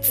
It's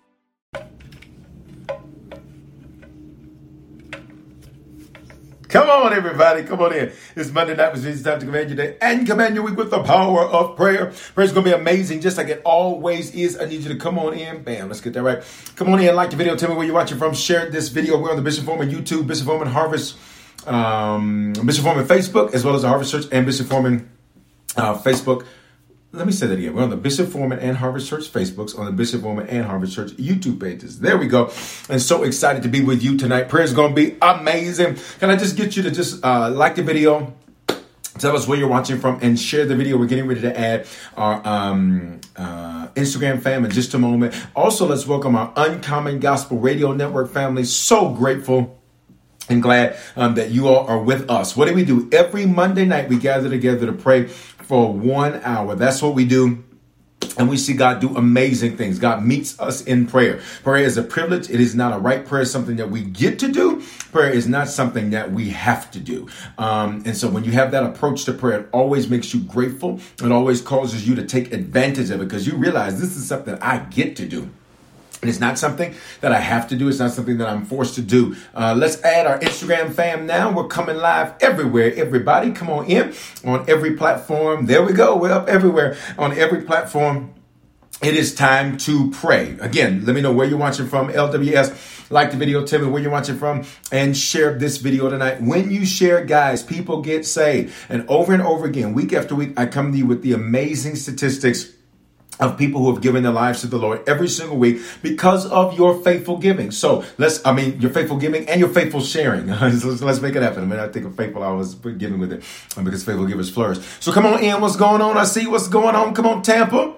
Come on, everybody. Come on in. It's Monday night. It's time to command your day and command your week with the power of prayer. Prayer's going to be amazing, just like it always is. I need you to come on in. Bam. Let's get that right. Come on in. Like the video. Tell me where you're watching from. Share this video. We're on the Bishop Foreman YouTube, Bishop Foreman Harvest, Bishop Foreman Facebook, as well as the Harvest Church and Bishop Foreman Facebook. Let me say that again. We're on the Bishop Foreman and Harvest Church Facebooks, on the Bishop Foreman and Harvest Church YouTube pages. There we go. And so excited to be with you tonight. Prayer's going to be amazing. Can I just get you to just like the video, tell us where you're watching from, and share the video. We're getting ready to add our Instagram fam in just a moment. Also, let's welcome our Uncommon Gospel Radio Network family. So grateful and glad that you all are with us. What do we do? Every Monday night, we gather together to pray for 1 hour. That's what we do. And we see God do amazing things. God meets us in prayer. Prayer is a privilege. It is not a right. Prayer is something that we get to do. Prayer is not something that we have to do. And so when you have that approach to prayer, it always makes you grateful. It always causes you to take advantage of it, because you realize this is something I get to do. And it's not something that I have to do. It's not something that I'm forced to do. Let's add our Instagram fam now. We're coming live everywhere. Everybody, come on in on every platform. There we go. We're up everywhere on every platform. It is time to pray. Again, let me know where you're watching from. LWS, like the video, tell me where you're watching from, and share this video tonight. When you share, guys, people get saved. And over again, week after week, I come to you with the amazing statistics of people who have given their lives to the Lord every single week because of your faithful giving. So your faithful giving and your faithful sharing. Let's make it happen. I think of faithful, I was giving with it, because faithful givers flourish. So come on in. What's going on? I see what's going on. Come on, Tampa.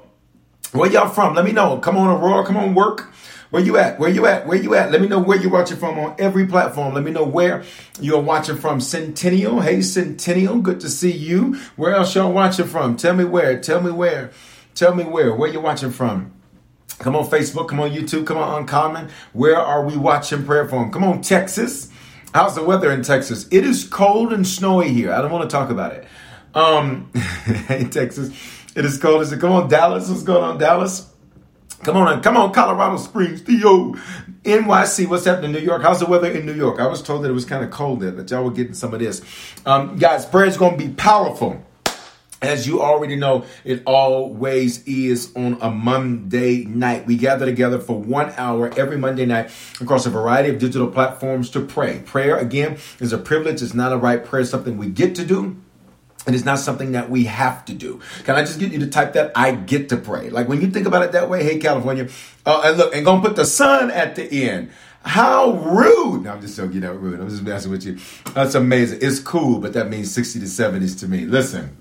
Where y'all from? Let me know. Come on, Aurora. Come on, work. Where you at? Where you at? Where you at? Let me know where you're watching from on every platform. Let me know where you're watching from. Centennial. Hey, Centennial. Good to see you. Where else y'all watching from? Tell me where. Tell me where. Tell me where you're watching from. Come on, Facebook. Come on, YouTube. Come on, Uncommon. Where are we watching prayer from? Come on, Texas. How's the weather in Texas? It is cold and snowy here. I don't want to talk about it. Hey, Texas. It is cold. Come on, Dallas. What's going on, Dallas? Come on, Colorado Springs, Theo. NYC, what's happening in New York? How's the weather in New York? I was told that it was kind of cold there, but y'all were getting some of this. Guys, prayer is going to be powerful. As you already know, it always is on a Monday night. We gather together for 1 hour every Monday night across a variety of digital platforms to pray. Prayer, again, is a privilege. It's not a right. Prayer is something we get to do. And it's not something that we have to do. Can I just get you to type that? I get to pray. Like when you think about it that way, hey, California. And look, and gonna put the sun at the end. How rude. No, I'm just joking. You're not rude. I'm just messing with you. That's amazing. It's cool, but that means 60 to 70s to me. Listen.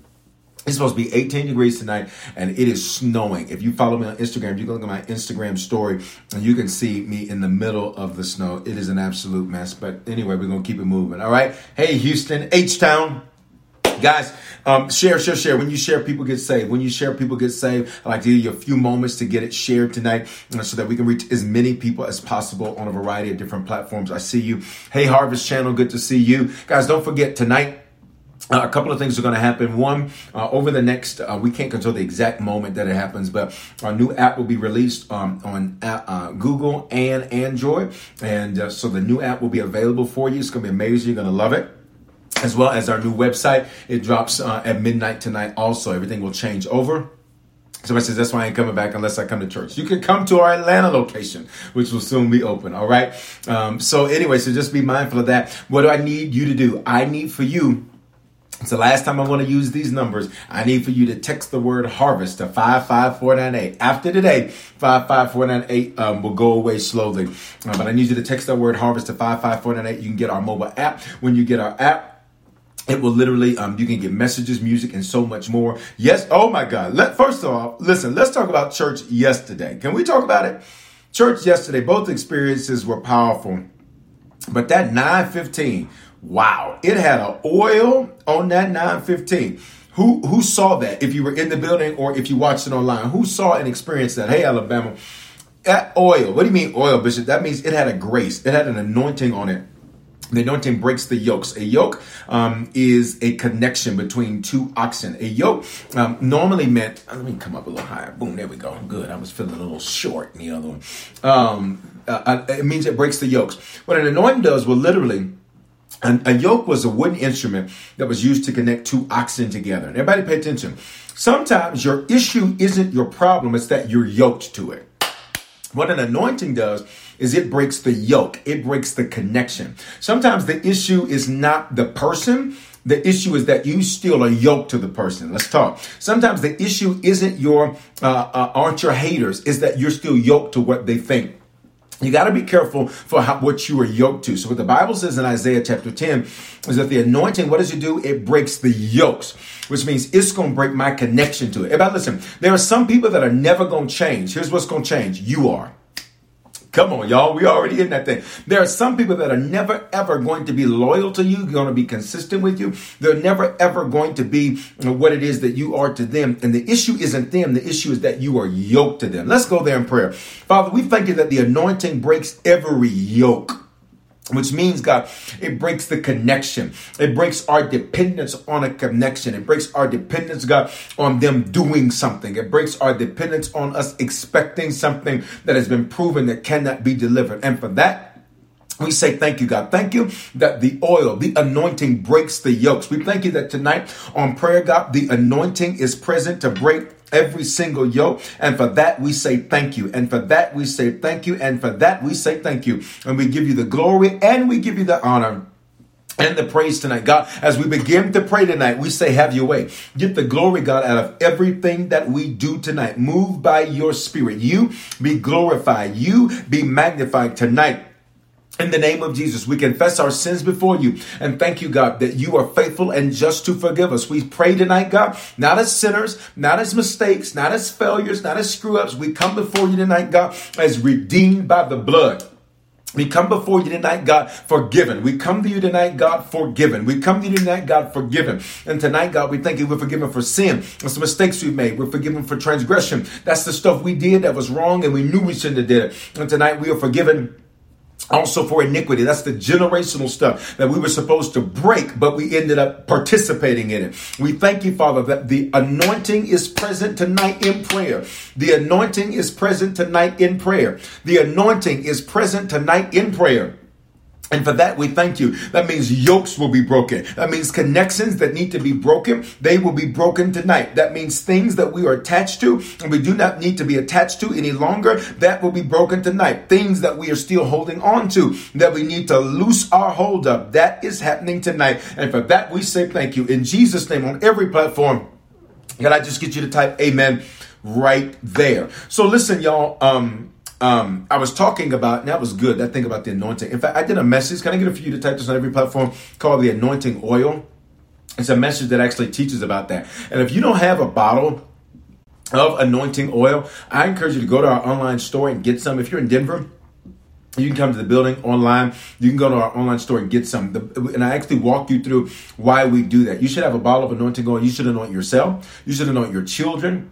It's supposed to be 18 degrees tonight, and it is snowing. If you follow me on Instagram, you can look at my Instagram story, and you can see me in the middle of the snow. It is an absolute mess. But anyway, we're going to keep it moving, all right? Hey, Houston, H-Town. Guys, share. When you share, people get saved. I'd like to give you a few moments to get it shared tonight so that we can reach as many people as possible on a variety of different platforms. I see you. Hey, Harvest Channel, good to see you. Guys, don't forget, tonight, a couple of things are going to happen. One, over the next, we can't control the exact moment that it happens, but our new app will be released on Google and Android. And so the new app will be available for you. It's going to be amazing. You're going to love it. As well as our new website. It drops at midnight tonight also. Everything will change over. Somebody says, that's why I ain't coming back unless I come to church. You can come to our Atlanta location, which will soon be open. All right. So just be mindful of that. What do I need you to do? I need for you. It's the last time I want to use these numbers. I need for you to text the word harvest to 55498. After today, 55498 will go away slowly. But I need you to text that word harvest to 55498. You can get our mobile app. When you get our app, it will literally, you can get messages, music, and so much more. Yes. Oh my God. First of all, listen, let's talk about church yesterday. Can we talk about it? Church yesterday, both experiences were powerful, but that 9:15, wow, it had an oil on that 9:15. Who saw that? If you were in the building or if you watched it online, who saw and experienced that? Hey, Alabama, that oil. What do you mean oil, Bishop? That means it had a grace. It had an anointing on it. The anointing breaks the yokes. A yoke is a connection between two oxen. A yoke normally meant, let me come up a little higher. Boom, there we go. Good. I was feeling a little short in the other one. It means it breaks the yokes. What an anointing does, well, literally, a yoke was a wooden instrument that was used to connect two oxen together. And everybody pay attention. Sometimes your issue isn't your problem. It's that you're yoked to it. What an anointing does is it breaks the yoke. It breaks the connection. Sometimes the issue is not the person. The issue is that you still are yoked to the person. Let's talk. Sometimes the issue isn't your, aren't your haters. It's that you're still yoked to what they think. You got to be careful for what you are yoked to. So what the Bible says in Isaiah chapter 10 is that the anointing, what does it do? It breaks the yokes, which means it's going to break my connection to it. Everybody listen, there are some people that are never going to change. Here's what's going to change. You are. Come on, y'all. We already in that thing. There are some people that are never, ever going to be loyal to you, going to be consistent with you. They're never, ever going to be what it is that you are to them. And the issue isn't them. The issue is that you are yoked to them. Let's go there in prayer. Father, we thank you that the anointing breaks every yoke. Which means, God, it breaks the connection. It breaks our dependence on a connection. It breaks our dependence, God, on them doing something. It breaks our dependence on us expecting something that has been proven that cannot be delivered. And for that, we say thank you, God. Thank you that the oil, the anointing breaks the yokes. We thank you that tonight on prayer, God, the anointing is present to break every single yoke. And for that, we say thank you. And for that, we say thank you. And for that, we say thank you. And we give you the glory and we give you the honor and the praise tonight. God, as we begin to pray tonight, we say, have your way. Get the glory, God, out of everything that we do tonight. Move by your spirit. You be glorified. You be magnified tonight. In the name of Jesus, we confess our sins before you and thank you, God, that you are faithful and just to forgive us. We pray tonight, God, not as sinners, not as mistakes, not as failures, not as screw-ups. We come before you tonight, God, as redeemed by the blood. We come before you tonight, God, forgiven. We come to you tonight, God, forgiven. We come to you tonight, God, forgiven. And tonight, God, we thank you we're forgiven for sin. That's the mistakes we've made. We're forgiven for transgression. That's the stuff we did that was wrong and we knew we shouldn't have did it. And tonight, we are forgiven also for iniquity. That's the generational stuff that we were supposed to break, but we ended up participating in it. We thank you, Father, that the anointing is present tonight in prayer. The anointing is present tonight in prayer. The anointing is present tonight in prayer. And for that, we thank you. That means yokes will be broken. That means connections that need to be broken, they will be broken tonight. That means things that we are attached to and we do not need to be attached to any longer, that will be broken tonight. Things that we are still holding on to, that we need to loose our hold of, that is happening tonight. And for that, we say thank you. In Jesus' name, on every platform, God, I just get you to type amen right there. So listen, y'all, I was talking about, and that was good, that thing about the anointing. In fact, I did a message. Can I get a few to type this on every platform called The Anointing Oil? It's a message that actually teaches about that. And if you don't have a bottle of anointing oil, I encourage you to go to our online store and get some. If you're in Denver, you can come to the building online. You can go to our online store and get some. And I actually walk you through why we do that. You should have a bottle of anointing oil. You should anoint yourself. You should anoint your children.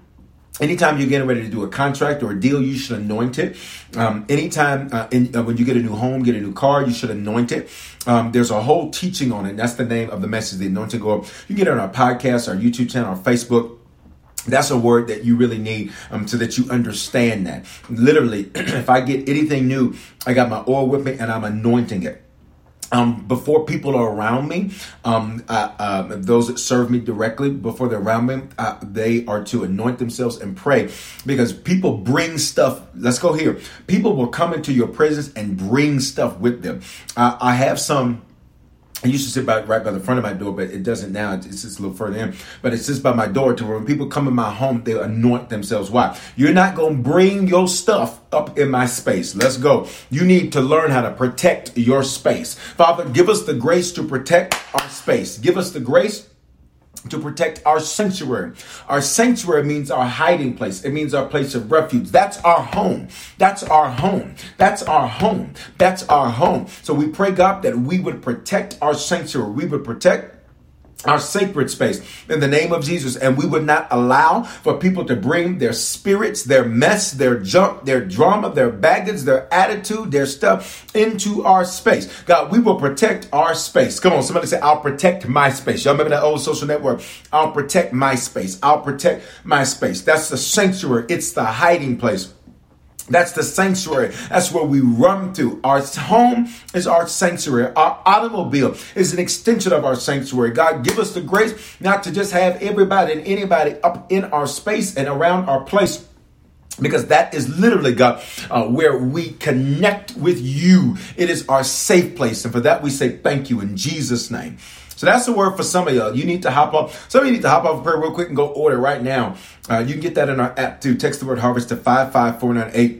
Anytime you're getting ready to do a contract or a deal, you should anoint it. Anytime when you get a new home, get a new car, you should anoint it. There's a whole teaching on it. That's the name of the message, The Anointing Oil. You can get it on our podcast, our YouTube channel, our Facebook. That's a word that you really need so that you understand that. Literally, if I get anything new, I got my oil with me and I'm anointing it. Before people are around me, those that serve me directly, before they're around me, they are to anoint themselves and pray, because people bring stuff. Let's go here. People will come into your presence and bring stuff with them. I have some. I used to sit right by the front of my door, but it doesn't now. It's just a little further in. But it sits by my door to where when people come in my home, they anoint themselves. Why? You're not going to bring your stuff up in my space. Let's go. You need to learn how to protect your space. Father, give us the grace to protect our space. Give us the grace to protect our sanctuary. Our sanctuary means our hiding place. It means our place of refuge. That's our home. That's our home. That's our home. That's our home. So we pray, God, that we would protect our sanctuary. We would protect our sacred space in the name of Jesus. And we would not allow for people to bring their spirits, their mess, their junk, their drama, their baggage, their attitude, their stuff into our space. God, we will protect our space. Come on, somebody say, I'll protect my space. Y'all remember that old social network? I'll protect my space. I'll protect my space. That's the sanctuary. It's the hiding place. That's the sanctuary. That's where we run to. Our home is our sanctuary. Our automobile is an extension of our sanctuary. God, give us the grace not to just have everybody and anybody up in our space and around our place, because that is literally, God, where we connect with you. It is our safe place. And for that, we say thank you in Jesus' name. So that's the word for some of y'all. You need to hop off. Some of you need to hop off of prayer real quick and go order right now. You can get that in our app too. Text the word harvest to 55498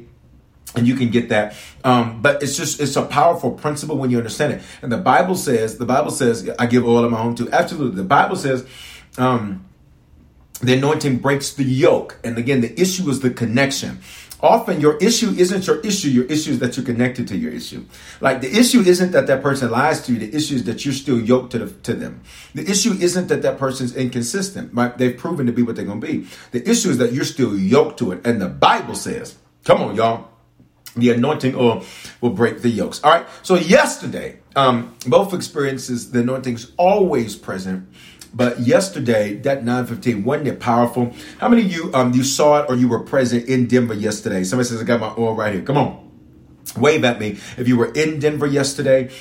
and you can get that. But it's a powerful principle when you understand it. And the Bible says, I give all of my home to. Absolutely. The Bible says, the anointing breaks the yoke. And again, the issue is the connection. Often your issue isn't your issue. Your issue is that you're connected to your issue. Like, the issue isn't that that person lies to you. The issue is that you're still yoked to them. The issue isn't that that person's inconsistent. Right? They've proven to be what they're going to be. The issue is that you're still yoked to it. And the Bible says, come on, y'all, the anointing oil will break the yokes. All right. So yesterday, both experiences, the anointing's always present. But yesterday, that 9:15, wasn't it powerful? How many of you you saw it or you were present in Denver yesterday? Somebody says, I got my oil right here. Come on. Wave at me if you were in Denver yesterday,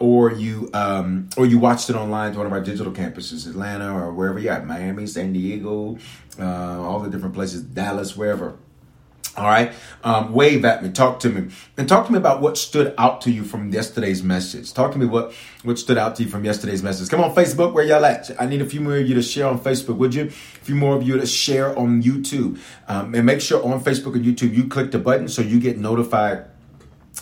or you watched it online to one of our digital campuses, Atlanta or wherever you're at, Miami, San Diego, all the different places, Dallas, wherever. All right. Wave at me. Talk to me. And talk to me about what stood out to you from yesterday's message. Talk to me what stood out to you from yesterday's message. Come on, Facebook, where y'all at? I need a few more of you to share on Facebook, would you? A few more of you to share on YouTube. And make sure on Facebook and YouTube, you click the button so you get notified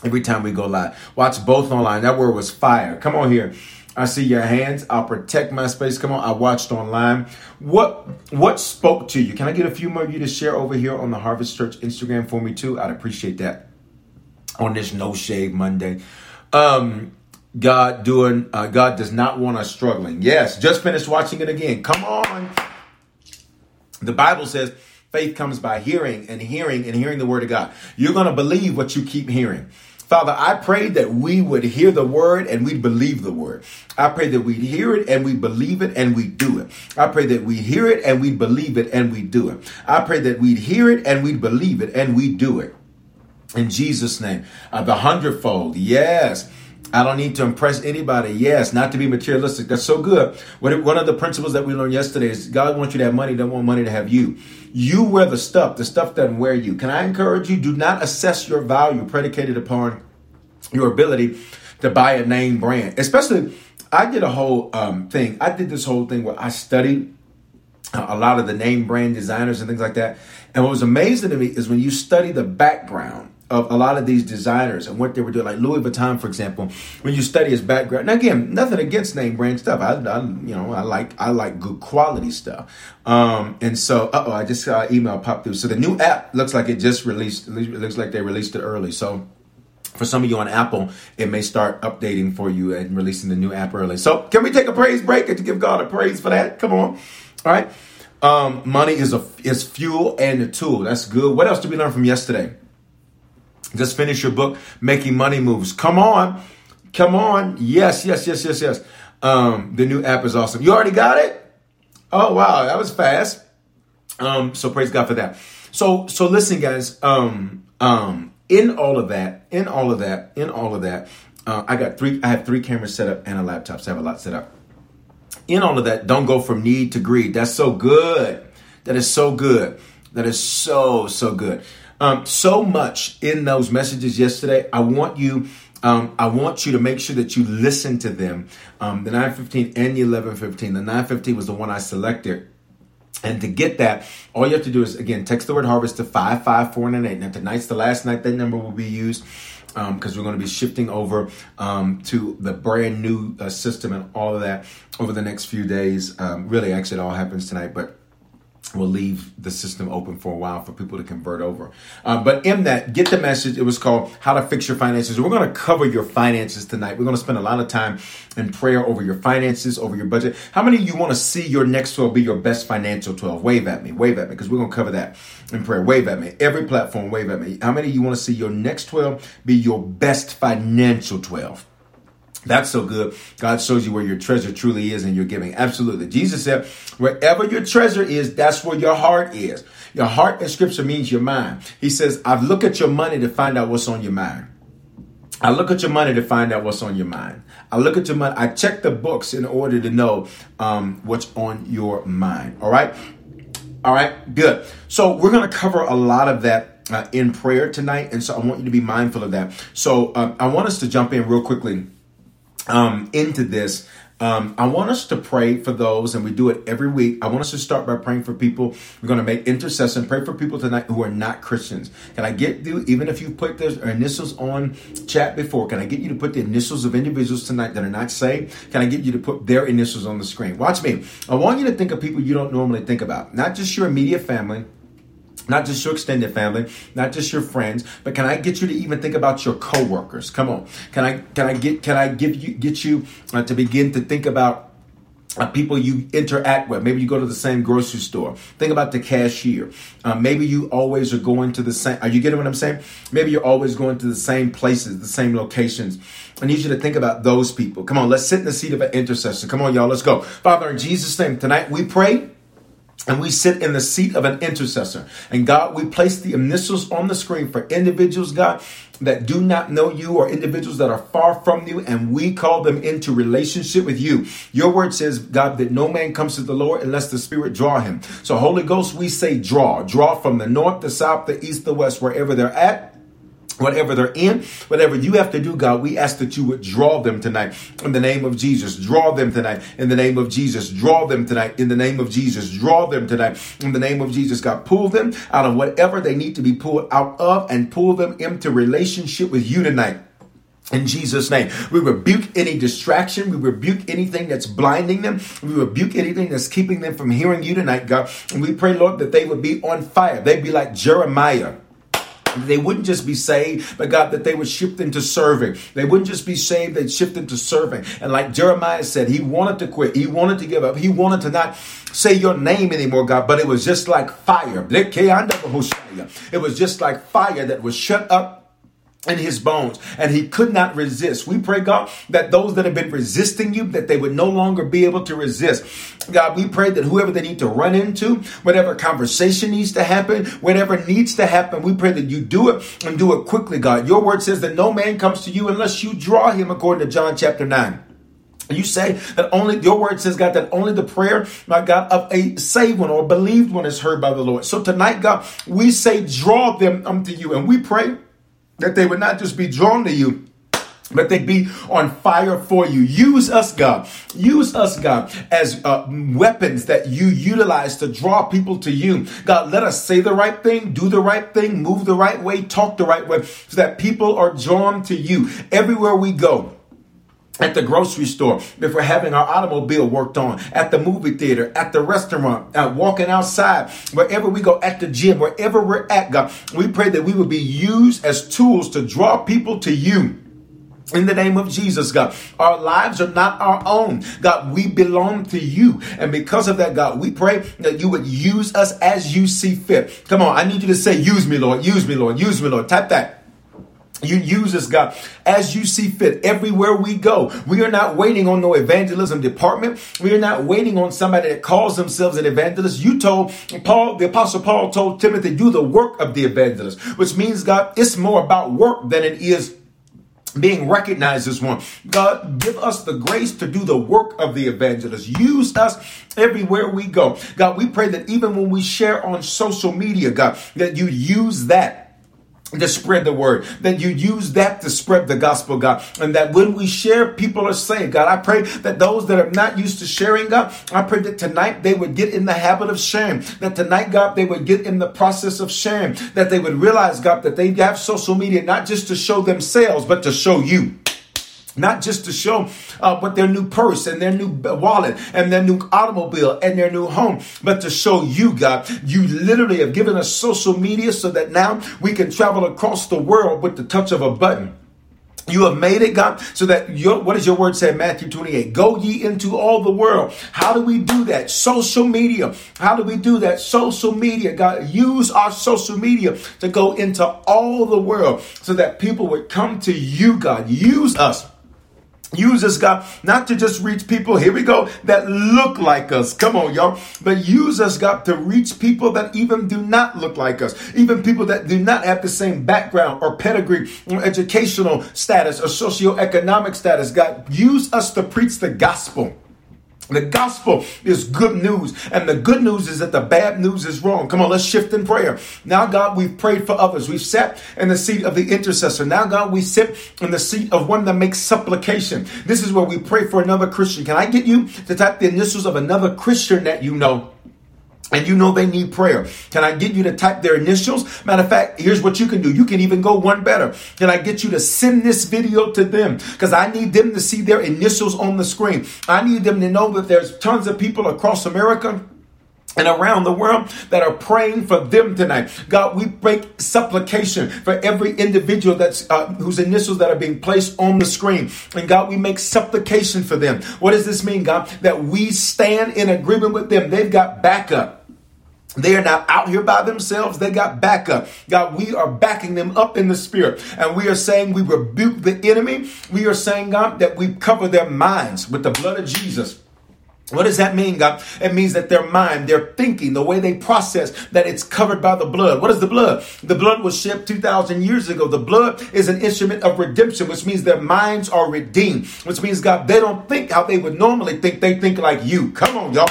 every time we go live. Watch both online. That word was fire. Come on here. I see your hands. I'll protect my space. Come on. I watched online. What spoke to you? Can I get a few more of you to share over here on the Harvest Church Instagram for me too? I'd appreciate that on this No Shave Monday. God does not want us struggling. Yes. Just finished watching it again. Come on. The Bible says faith comes by hearing and hearing and hearing the word of God. You're going to believe what you keep hearing. Father, I pray that we would hear the word and we'd believe the word. I pray that we'd hear it and we believe it and we do it. I pray that we hear it and we believe it and we do it. I pray that we'd hear it and we'd believe it and we do it. In Jesus' name, the hundredfold. Yes. I don't need to impress anybody. Yes, not to be materialistic. That's so good. One of the principles that we learned yesterday is God wants you to have money. Doesn't want money to have you. You wear the stuff. The stuff doesn't wear you. Can I encourage you? Do not assess your value predicated upon your ability to buy a name brand. Especially, I did a whole thing. I did this whole thing where I studied a lot of the name brand designers and things like that. And what was amazing to me is when you study the background of a lot of these designers and what they were doing, like Louis Vuitton, for example, when you study his background. Now, again, nothing against name brand stuff. I like good quality stuff. And so, I just saw an email pop through. So the new app looks like it just released. It looks like they released it early. So for some of you on Apple, it may start updating for you and releasing the new app early. So can we take a praise break and give God a praise for that? Come on. All right. Money is fuel and a tool. That's good. What else did we learn from yesterday? Just finish your book, Making Money Moves. Come on. Come on. Yes. The new app is awesome. You already got it? Oh, wow. That was fast. So praise God for that. So listen, guys, in all of that, I have three cameras set up and a laptop, so I have a lot set up. In all of that, don't go from need to greed. That's so good. That is so good. That is so, so good. So much in those messages yesterday. I want you to make sure that you listen to them. The 9:15 and the 11:15. The 9:15 was the one I selected. And to get that, all you have to do is, again, text the word harvest to 55498. Now, tonight's the last night that number will be used, because we're going to be shifting over to the brand new system and all of that over the next few days. Really, actually, it all happens tonight, but we'll leave the system open for a while for people to convert over. But in that, get the message. It was called How to Fix Your Finances. We're going to cover your finances tonight. We're going to spend a lot of time in prayer over your finances, over your budget. How many of you want to see your next 12 be your best financial 12? Wave at me, because we're going to cover that in prayer. Wave at me. Every platform, wave at me. How many of you want to see your next 12 be your best financial 12? That's so good. God shows you where your treasure truly is in your giving. Absolutely. Jesus said, wherever your treasure is, that's where your heart is. Your heart in scripture means your mind. He says, I've looked at your money to find out what's on your mind. I look at your money to find out what's on your mind. I look at your money. I check the books in order to know what's on your mind. All right. All right. Good. So we're going to cover a lot of that in prayer tonight. And so I want you to be mindful of that. So I want us to jump in real quickly into this. I want us to pray for those, and we do it every week. I want us to start by praying for people. We're going to make intercession. Pray for people tonight who are not Christians. Can I get you, even if you put those initials on chat before, can I get you to put the initials of individuals tonight that are not saved? Can I get you to put their initials on the screen? Watch me. I want you to think of people you don't normally think about, not just your immediate family, not just your extended family, not just your friends, but can I get you to even think about your coworkers? Come on, can I get you to begin to think about people you interact with? Maybe you go to the same grocery store. Think about the cashier. Maybe you always are going to the same. Are you getting what I'm saying? Maybe you're always going to the same places, the same locations. I need you to think about those people. Come on, let's sit in the seat of an intercessor. Come on, y'all, let's go. Father, in Jesus' name, tonight we pray. And we sit in the seat of an intercessor. And God, we place the initials on the screen for individuals, God, that do not know you or individuals that are far from you. And we call them into relationship with you. Your word says, God, that no man comes to the Lord unless the Spirit draw him. So Holy Ghost, we say draw from the north, the south, the east, the west, wherever they're at. Whatever they're in, whatever you have to do, God, we ask that you would draw them tonight in the name of Jesus. Draw them tonight in the name of Jesus. Draw them tonight in the name of Jesus. Draw them tonight in the name of Jesus. God, pull them out of whatever they need to be pulled out of and pull them into relationship with you tonight. In Jesus' name, we rebuke any distraction. We rebuke anything that's blinding them. We rebuke anything that's keeping them from hearing you tonight, God. And we pray, Lord, that they would be on fire. They'd be like Jeremiah. They wouldn't just be saved, but God, that they would shift into serving. They wouldn't just be saved, they'd shift into serving. And like Jeremiah said, he wanted to quit. He wanted to give up. He wanted to not say your name anymore, God, but it was just like fire. It was just like fire that was shut up in his bones, and he could not resist. We pray, God, that those that have been resisting you, that they would no longer be able to resist. God, we pray that whoever they need to run into, whatever conversation needs to happen, whatever needs to happen, we pray that you do it and do it quickly, God. Your word says that no man comes to you unless you draw him, according to John chapter 9. You say that only, your word says, God, that only the prayer, my God, of a saved one or believed one is heard by the Lord. So tonight, God, we say draw them unto you, and we pray that they would not just be drawn to you, but they'd be on fire for you. Use us, God. Use us, God, as weapons that you utilize to draw people to you. God, let us say the right thing, do the right thing, move the right way, talk the right way, so that people are drawn to you everywhere we go. At the grocery store, if we're having our automobile worked on, at the movie theater, at the restaurant, walking outside, wherever we go, at the gym, wherever we're at, God, we pray that we would be used as tools to draw people to you. In the name of Jesus, God, our lives are not our own. God, we belong to you. And because of that, God, we pray that you would use us as you see fit. Come on, I need you to say, use me, Lord, use me, Lord, use me, Lord. Type that. You use us, God, as you see fit everywhere we go. We are not waiting on no evangelism department. We are not waiting on somebody that calls themselves an evangelist. You told Paul, the Apostle Paul told Timothy, do the work of the evangelist, which means, God, it's more about work than it is being recognized as one. God, give us the grace to do the work of the evangelist. Use us everywhere we go. God, we pray that even when we share on social media, God, that you use that to spread the word, that you use that to spread the gospel, God, and that when we share, people are saved, God. I pray that those that are not used to sharing, God, I pray that tonight they would get in the habit of sharing, that tonight, God, they would get in the process of sharing, that they would realize, God, that they have social media not just to show themselves, but to show you. Not just to show what their new purse and their new wallet and their new automobile and their new home, but to show you, God. You literally have given us social media so that now we can travel across the world with the touch of a button. You have made it, God, so that what does your word say in Matthew 28? Go ye into all the world. How do we do that? Social media. How do we do that? Social media. God, use our social media to go into all the world so that people would come to you, God. Use us. Use us, God, not to just reach people, here we go, that look like us. Come on, y'all. But use us, God, to reach people that even do not look like us. Even people that do not have the same background or pedigree or educational status or socioeconomic status. God, use us to preach the gospel. The gospel is good news, and the good news is that the bad news is wrong. Come on, let's shift in prayer. Now, God, we've prayed for others. We've sat in the seat of the intercessor. Now, God, we sit in the seat of one that makes supplication. This is where we pray for another Christian. Can I get you to type the initials of another Christian that you know? And you know they need prayer. Can I get you to type their initials? Matter of fact, here's what you can do. You can even go one better. Can I get you to send this video to them? Because I need them to see their initials on the screen. I need them to know that there's tons of people across America and around the world that are praying for them tonight. God, we break supplication for every individual that's whose initials that are being placed on the screen. And God, we make supplication for them. What does this mean, God? That we stand in agreement with them. They've got backup. They are not out here by themselves. They got backup. God, we are backing them up in the spirit. And we are saying we rebuke the enemy. We are saying, God, that we cover their minds with the blood of Jesus. What does that mean, God? It means that their mind, their thinking, the way they process, that it's covered by the blood. What is the blood? The blood was shed 2,000 years ago. The blood is an instrument of redemption, which means their minds are redeemed, which means, God, they don't think how they would normally think. They think like you. Come on, y'all.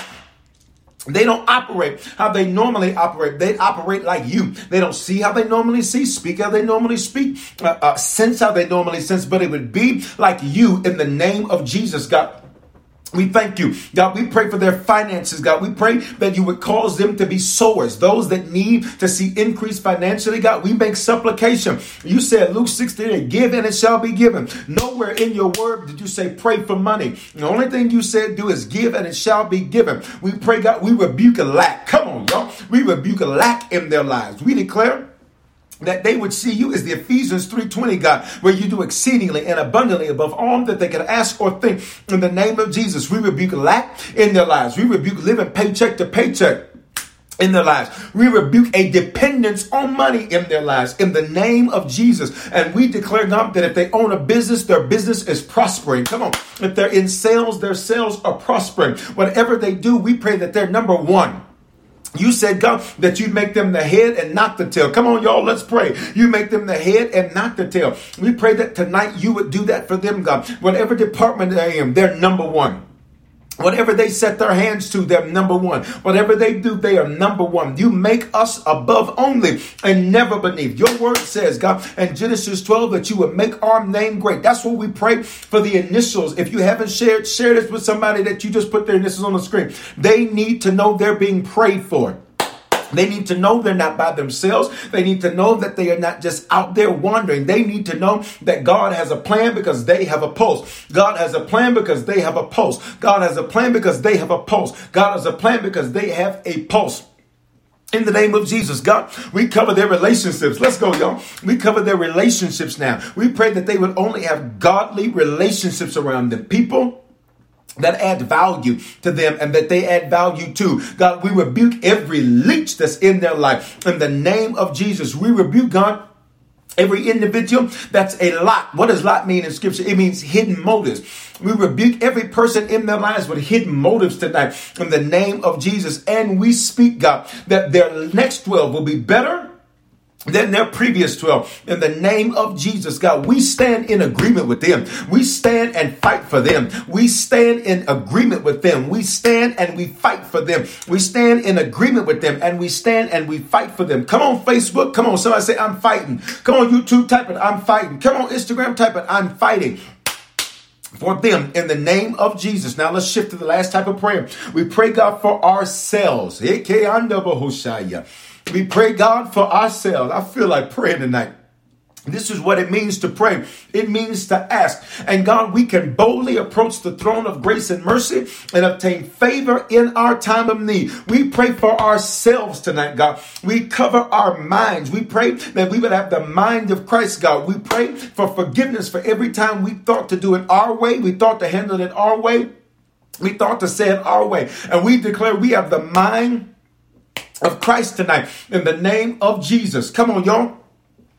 They don't operate how they normally operate. They operate like you. They don't see how they normally see, speak how they normally speak, sense how they normally sense, but it would be like you in the name of Jesus, God. We thank you, God. We pray for their finances, God. We pray that you would cause them to be sowers, those that need to see increase financially, God. We make supplication. You said, Luke 6:38, give and it shall be given. Nowhere in your word did you say pray for money. The only thing you said do is give and it shall be given. We pray, God, we rebuke a lack. Come on, y'all. We rebuke a lack in their lives. We declare that they would see you as the Ephesians 3:20, God, where you do exceedingly and abundantly above all that they can ask or think. In the name of Jesus, we rebuke lack in their lives. We rebuke living paycheck to paycheck in their lives. We rebuke a dependence on money in their lives in the name of Jesus. And we declare, God, that if they own a business, their business is prospering. Come on. If they're in sales, their sales are prospering. Whatever they do, we pray that they're number one. You said, God, that you make them the head and not the tail. Come on, y'all, let's pray. You make them the head and not the tail. We pray that tonight you would do that for them, God. Whatever department they are in, they're number one. Whatever they set their hands to, they're number one. Whatever they do, they are number one. You make us above only and never beneath. Your word says, God, in Genesis 12, that you would make our name great. That's what we pray for the initials. If you haven't shared, share this with somebody that you just put their initials on the screen. They need to know they're being prayed for. They need to know they're not by themselves. They need to know that they are not just out there wandering. They need to know that God has a plan because they have a pulse. God has a plan because they have a pulse. God has a plan because they have a pulse. God has a plan because they have a pulse. In the name of Jesus, God, we cover their relationships. Let's go, y'all. We cover their relationships now. We pray that they would only have godly relationships around them. People that add value to them and that they add value to. God, we rebuke every leech that's in their life. In the name of Jesus, we rebuke, God, every individual that's a lot. What does lot mean in scripture? It means hidden motives. We rebuke every person in their lives with hidden motives tonight in the name of Jesus. And we speak, God, that their next 12 will be better than their previous 12. In the name of Jesus, God, we stand in agreement with them. We stand and fight for them. We stand in agreement with them. We stand and we fight for them. We stand in agreement with them, and we stand and we fight for them. Come on, Facebook. Come on, somebody say, I'm fighting. Come on, YouTube, type it, I'm fighting. Come on, Instagram, type it, I'm fighting for them in the name of Jesus. Now let's shift to the last type of prayer. We pray, God, for ourselves. We pray, God, for ourselves. I feel like praying tonight. This is what it means to pray. It means to ask. And God, we can boldly approach the throne of grace and mercy and obtain favor in our time of need. We pray for ourselves tonight, God. We cover our minds. We pray that we would have the mind of Christ, God. We pray for forgiveness for every time we thought to do it our way. We thought to handle it our way. We thought to say it our way. And we declare we have the mind of Christ tonight in the name of Jesus. Come on, y'all.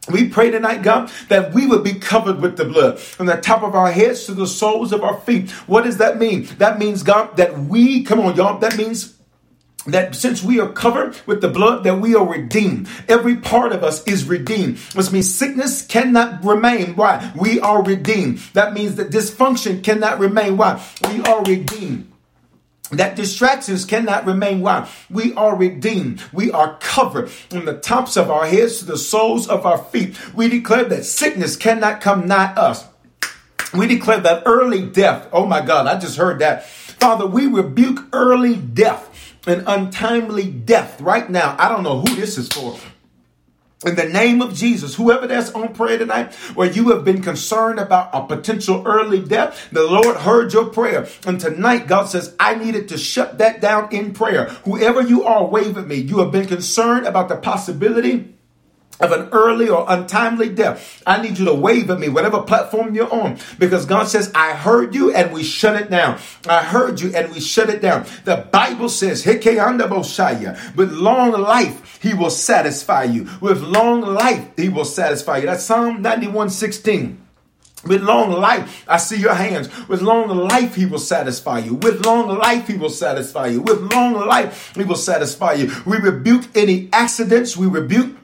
We pray tonight, God, that we would be covered with the blood from the top of our heads to the soles of our feet. What does that mean? That means, God, that we, come on, y'all, that means that since we are covered with the blood, that we are redeemed. Every part of us is redeemed, which means sickness cannot remain. Why? We are redeemed. That means that dysfunction cannot remain. Why? We are redeemed. That distractions cannot remain. Why? We are redeemed. We are covered from the tops of our heads to the soles of our feet. We declare that sickness cannot come nigh us. We declare that early death. Oh my God, I just heard that. Father, we rebuke early death and untimely death right now. I don't know who this is for. In the name of Jesus, whoever that's on prayer tonight, where you have been concerned about a potential early death, the Lord heard your prayer. And tonight, God says, I needed to shut that down in prayer. Whoever you are, wave at me. You have been concerned about the possibility of an early or untimely death. I need you to wave at me, whatever platform you're on, because God says, I heard you and we shut it down. I heard you and we shut it down. The Bible says, with long life, he will satisfy you. With long life, he will satisfy you. That's Psalm 91:16. With long life, I see your hands. With long life, he will satisfy you. With long life, he will satisfy you. With long life, he will satisfy you. We rebuke any accidents. We rebuke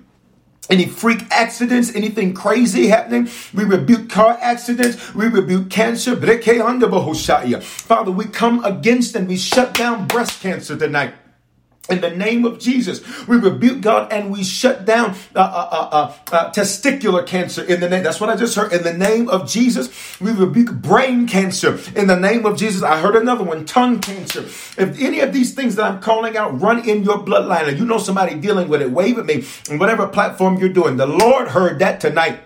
any freak accidents, anything crazy happening. We rebuke car accidents. We rebuke cancer. Father, we come against and we shut down breast cancer tonight. In the name of Jesus, we rebuke, God, and we shut down testicular cancer in the name. That's what I just heard. In the name of Jesus, we rebuke brain cancer. In the name of Jesus, I heard another one, tongue cancer. If any of these things that I'm calling out run in your bloodline, and you know somebody dealing with it, wave at me on whatever platform you're doing. The Lord heard that tonight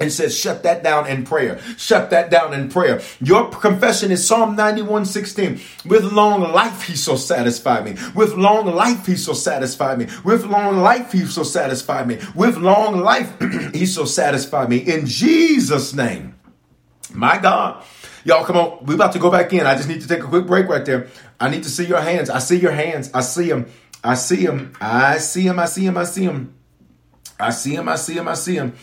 and says, shut that down in prayer. Shut that down in prayer. Your confession is Psalm 91:16. With long life, he shall satisfy me. With long life, he shall satisfy me. With long life, he shall satisfy me. With long life, he shall satisfy me. In Jesus' name. My God. Y'all, come on. We're about to go back in. I just need to take a quick break right there. I need to see your hands. I see your hands. I see them. I see them. I see them. I see them. I see them. I see them. I see them. I see them.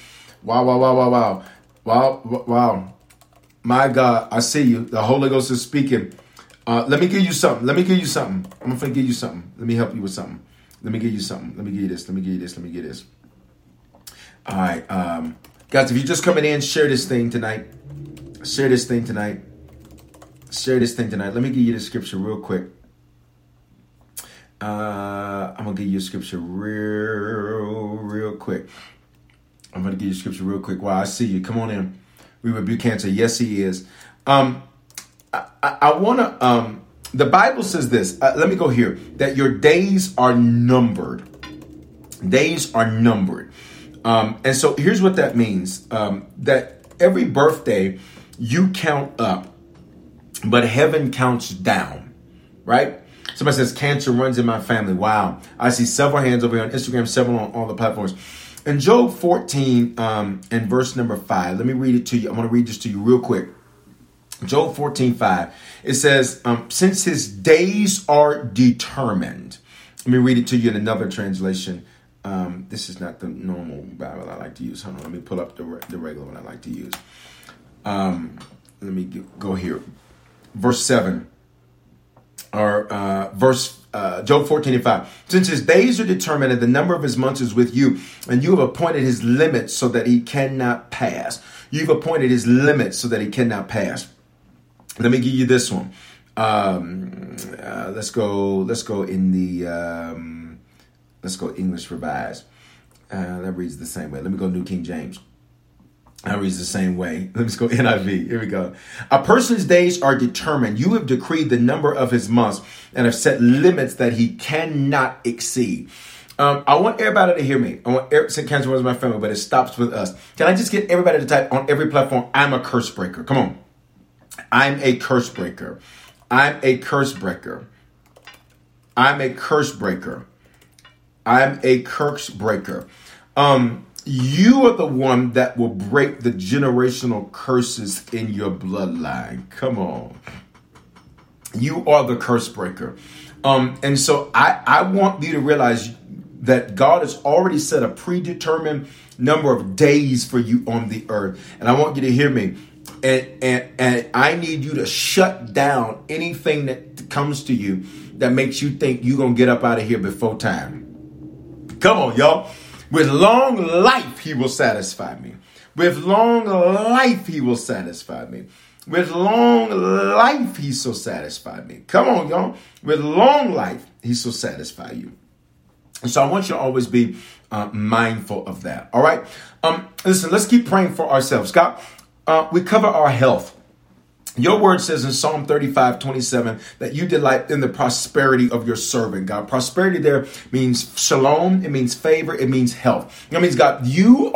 Wow, wow, wow, wow, wow, wow, wow. My God, I see you. The Holy Ghost is speaking. Let me give you something. Let me give you something. I'm going to give you something. Let me help you with something. Let me give you something. Let me give you this. Let me give you this. Let me give you this. All right. Guys, if you're just coming in, share this thing tonight. Share this thing tonight. Share this thing tonight. Let me give you the scripture real quick. I'm going to give you a scripture real quick. I'm going to give you scripture real quick. Wow, I see you. Come on in. We rebuke cancer. Yes, he is. I want to, the Bible says this. Let me go here. That your days are numbered. Days are numbered. And so here's what that means. That every birthday you count up, but heaven counts down, right? Somebody says, cancer runs in my family. Wow. I see several hands over here on Instagram, several on all the platforms. In Job 14 and verse number 5, let me read it to you. I'm going to read this to you real quick. Job 14:5, it says, since his days are determined. Let me read it to you in another translation. This is not the normal Bible I like to use. Hold on, let me pull up the regular one I like to use. Let me go here. Verse 7. or Job 14:5. Since his days are determined and the number of his months is with you, and you have appointed his limits so that he cannot pass. You've appointed his limits so that he cannot pass. Let me give you this one. Let's go in the, let's go English Revised. That reads the same way. Let me go New King James. That reads the same way. Let's go NIV. Here we go. A person's days are determined. You have decreed the number of his months and have set limits that he cannot exceed. I want everybody to hear me. I want St. Cancer was my family, but it stops with us. Can I just get everybody to type on every platform? I'm a curse breaker. Come on. I'm a curse breaker. I'm a curse breaker. I'm a curse breaker. I'm a curse breaker. You are the one that will break the generational curses in your bloodline. Come on. You are the curse breaker. And so I want you to realize that God has already set a predetermined number of days for you on the earth. And I want you to hear me. And I need you to shut down anything that comes to you that makes you think you're going to get up out of here before time. Come on, y'all. With long life, he will satisfy me. With long life, he will satisfy me. With long life, he so satisfied me. Come on, y'all. With long life, he so satisfy you. And so I want you to always be mindful of that. All right. Listen, let's keep praying for ourselves. God, we cover our health. Your word says in Psalm 35:27 that you delight in the prosperity of your servant, God. Prosperity there means shalom. It means favor. It means health. That means, God, you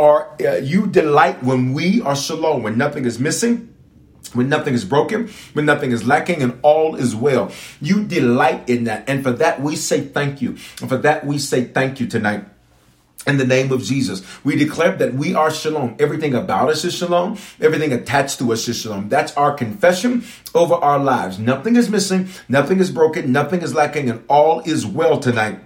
delight when we are shalom, when nothing is missing, when nothing is broken, when nothing is lacking, and all is well. You delight in that. And for that, we say thank you. And for that, we say thank you tonight. In the name of Jesus, we declare that we are shalom. Everything about us is shalom. Everything attached to us is shalom. That's our confession over our lives. Nothing is missing. Nothing is broken. Nothing is lacking. And all is well tonight.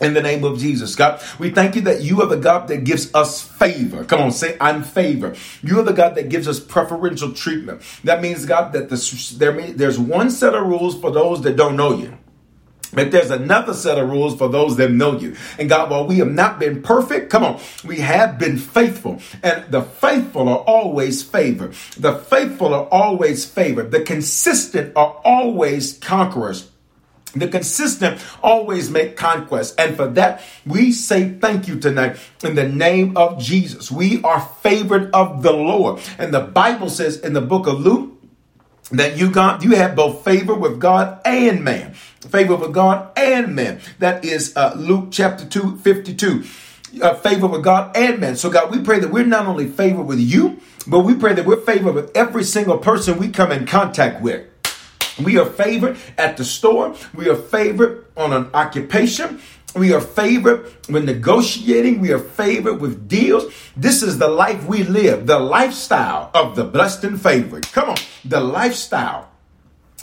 In the name of Jesus, God, we thank you that you are the God that gives us favor. Come on, say, I'm favor. You are the God that gives us preferential treatment. That means, God, that there's one set of rules for those that don't know you. But there's another set of rules for those that know you. And God, while we have not been perfect, come on, we have been faithful. And the faithful are always favored. The faithful are always favored. The consistent are always conquerors. The consistent always make conquests. And for that, we say thank you tonight in the name of Jesus. We are favored of the Lord. And the Bible says in the book of Luke, that you have both favor with God and man. Favor with God and man. That is Luke chapter 2:52. Favor with God and man. So God, we pray that we're not only favored with you, but we pray that we're favored with every single person we come in contact with. We are favored at the store. We are favored on an occupation. We are favored when negotiating. We are favored with deals. This is the life we live, the lifestyle of the blessed and favored. Come on, the lifestyle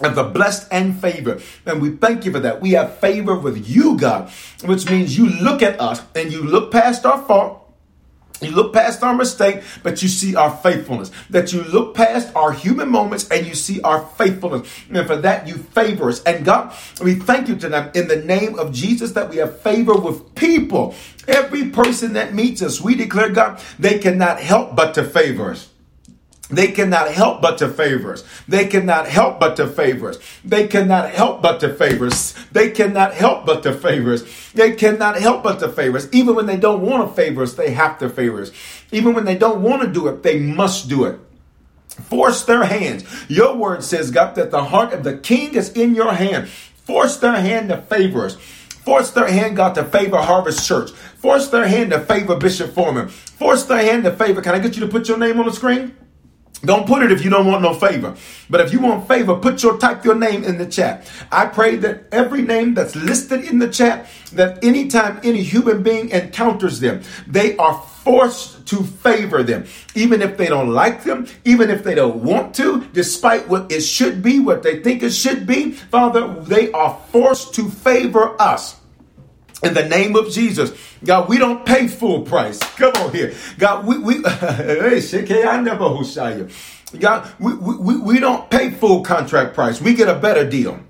of the blessed and favored. And we thank you for that. We have favor with you, God, which means you look at us and you look past our fault. You look past our mistake, but you see our faithfulness. That you look past our human moments and you see our faithfulness. And for that, you favor us. And God, we thank you tonight in the name of Jesus that we have favor with people. Every person that meets us, we declare, God, they cannot help but to favor us. They cannot help but to favor us. They cannot help but to favor us. They cannot help but to favor us. They cannot help but to favor us. They cannot help but to favor us. Even when they don't want to favor us, they have to favor us. Even when they don't want to do it, they must do it. Force their hands. Your word says, God, that the heart of the king is in your hand. Force their hand to favor us. Force their hand, God, to favor Harvest Church. Force their hand to favor Bishop Foreman. Force their hand to favor. Can I get you to put your name on the screen? Don't put it if you don't want no favor. But if you want favor, type your name in the chat. I pray that every name that's listed in the chat, that anytime any human being encounters them, they are forced to favor them. Even if they don't like them, even if they don't want to, despite what it should be, what they think it should be, Father, they are forced to favor us. In the name of Jesus, God, we don't pay full price. Come on here. God, we don't pay full contract price. We get a better deal.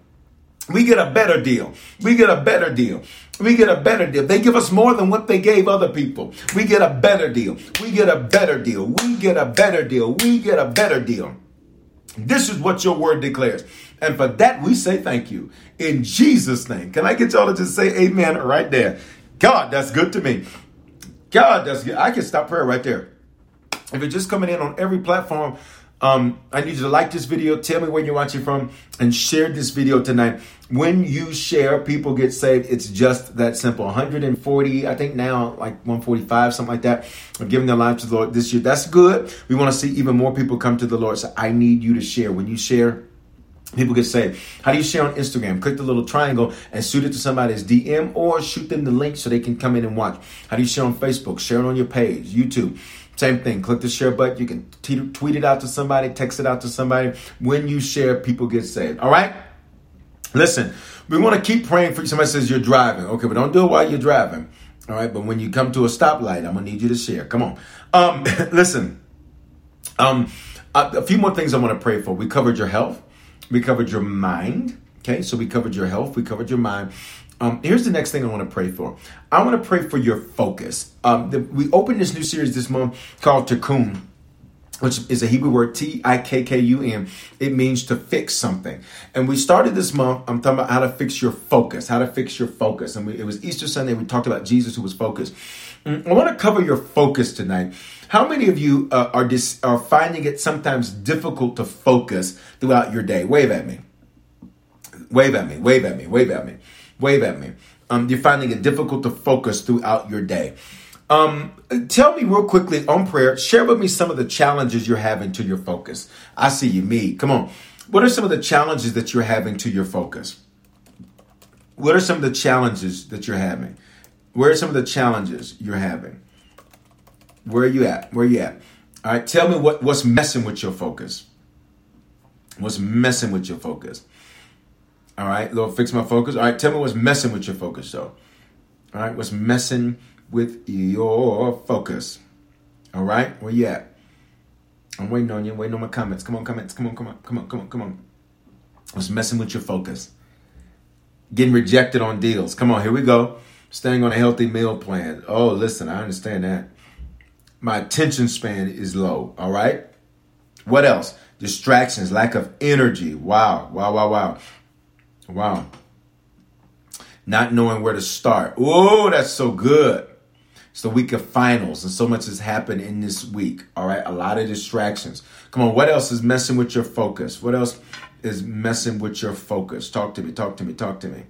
We get a better deal. We get a better deal. We get a better deal. They give us more than what they gave other people. We get a better deal. We get a better deal. We get a better deal. We get a better deal. This is what your word declares. And for that, we say thank you. In Jesus' name. Can I get y'all to just say amen right there? God, that's good to me. God, that's good. I can stop prayer right there. If you're just coming in on every platform, I need you to like this video. Tell me where you're watching from and share this video tonight. When you share, people get saved. It's just that simple. 140, I think now like 145, something like that, are giving their lives to the Lord this year. That's good. We want to see even more people come to the Lord. So I need you to share. When you share, people get saved. How do you share on Instagram? Click the little triangle and shoot it to somebody's DM or shoot them the link so they can come in and watch. How do you share on Facebook? Share it on your page, YouTube. Same thing. Click the share button. You can tweet it out to somebody, text it out to somebody. When you share, people get saved. All right? Listen, we want to keep praying for you. Somebody says you're driving. Okay, but don't do it while you're driving. All right? But when you come to a stoplight, I'm going to need you to share. Come on. Listen, a few more things I want to pray for. We covered your health. We covered your mind. Okay? So we covered your health. We covered your mind. Here's the next thing I want to pray for. I want to pray for your focus. We opened this new series this month called Tikkun, which is a Hebrew word, Tikkun. It means to fix something. And we started this month, I'm talking about how to fix your focus, how to fix your focus. And it was Easter Sunday. We talked about Jesus who was focused. I want to cover your focus tonight. How many of you are finding it sometimes difficult to focus throughout your day? Wave at me. Wave at me. Wave at me. Wave at me. Wave at me. You're finding it difficult to focus throughout your day. Tell me real quickly on prayer. Share with me some of the challenges you're having to your focus. I see you, me. Come on. What are some of the challenges that you're having to your focus? What are some of the challenges that you're having? Where are some of the challenges you're having? Where are you at? Where are you at? All right. Tell me what's messing with your focus. What's messing with your focus? All right, Lord, fix my focus. All right, tell me what's messing with your focus, though. All right, what's messing with your focus? All right, where you at? I'm waiting on you. I'm waiting on my comments. Come on, comments. Come on, come on, come on, come on, come on. What's messing with your focus? Getting rejected on deals. Come on, here we go. Staying on a healthy meal plan. Oh, listen, I understand that. My attention span is low. All right. What else? Distractions, lack of energy. Wow, wow, wow, wow. Wow. Not knowing where to start. Oh, that's so good. It's the week of finals, and so much has happened in this week. All right. A lot of distractions. Come on. What else is messing with your focus? What else is messing with your focus? Talk to me. Talk to me. Talk to me.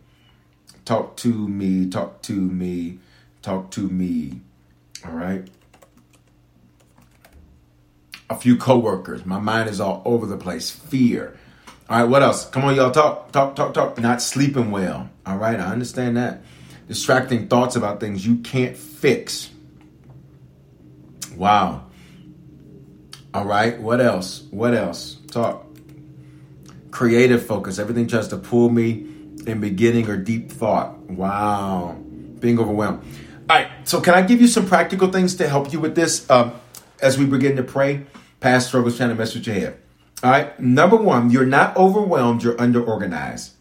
Talk to me. Talk to me. Talk to me. All right. A few coworkers. My mind is all over the place. Fear. All right, what else? Come on, y'all. Talk. Not sleeping well. All right, I understand that. Distracting thoughts about things you can't fix. Wow. All right, what else? What else? Talk. Creative focus. Everything tries to pull me in beginning or deep thought. Wow. Being overwhelmed. All right, so can I give you some practical things to help you with this as we begin to pray? Past struggles trying to mess with your head. All right. Number one, you're not overwhelmed. You're underorganized.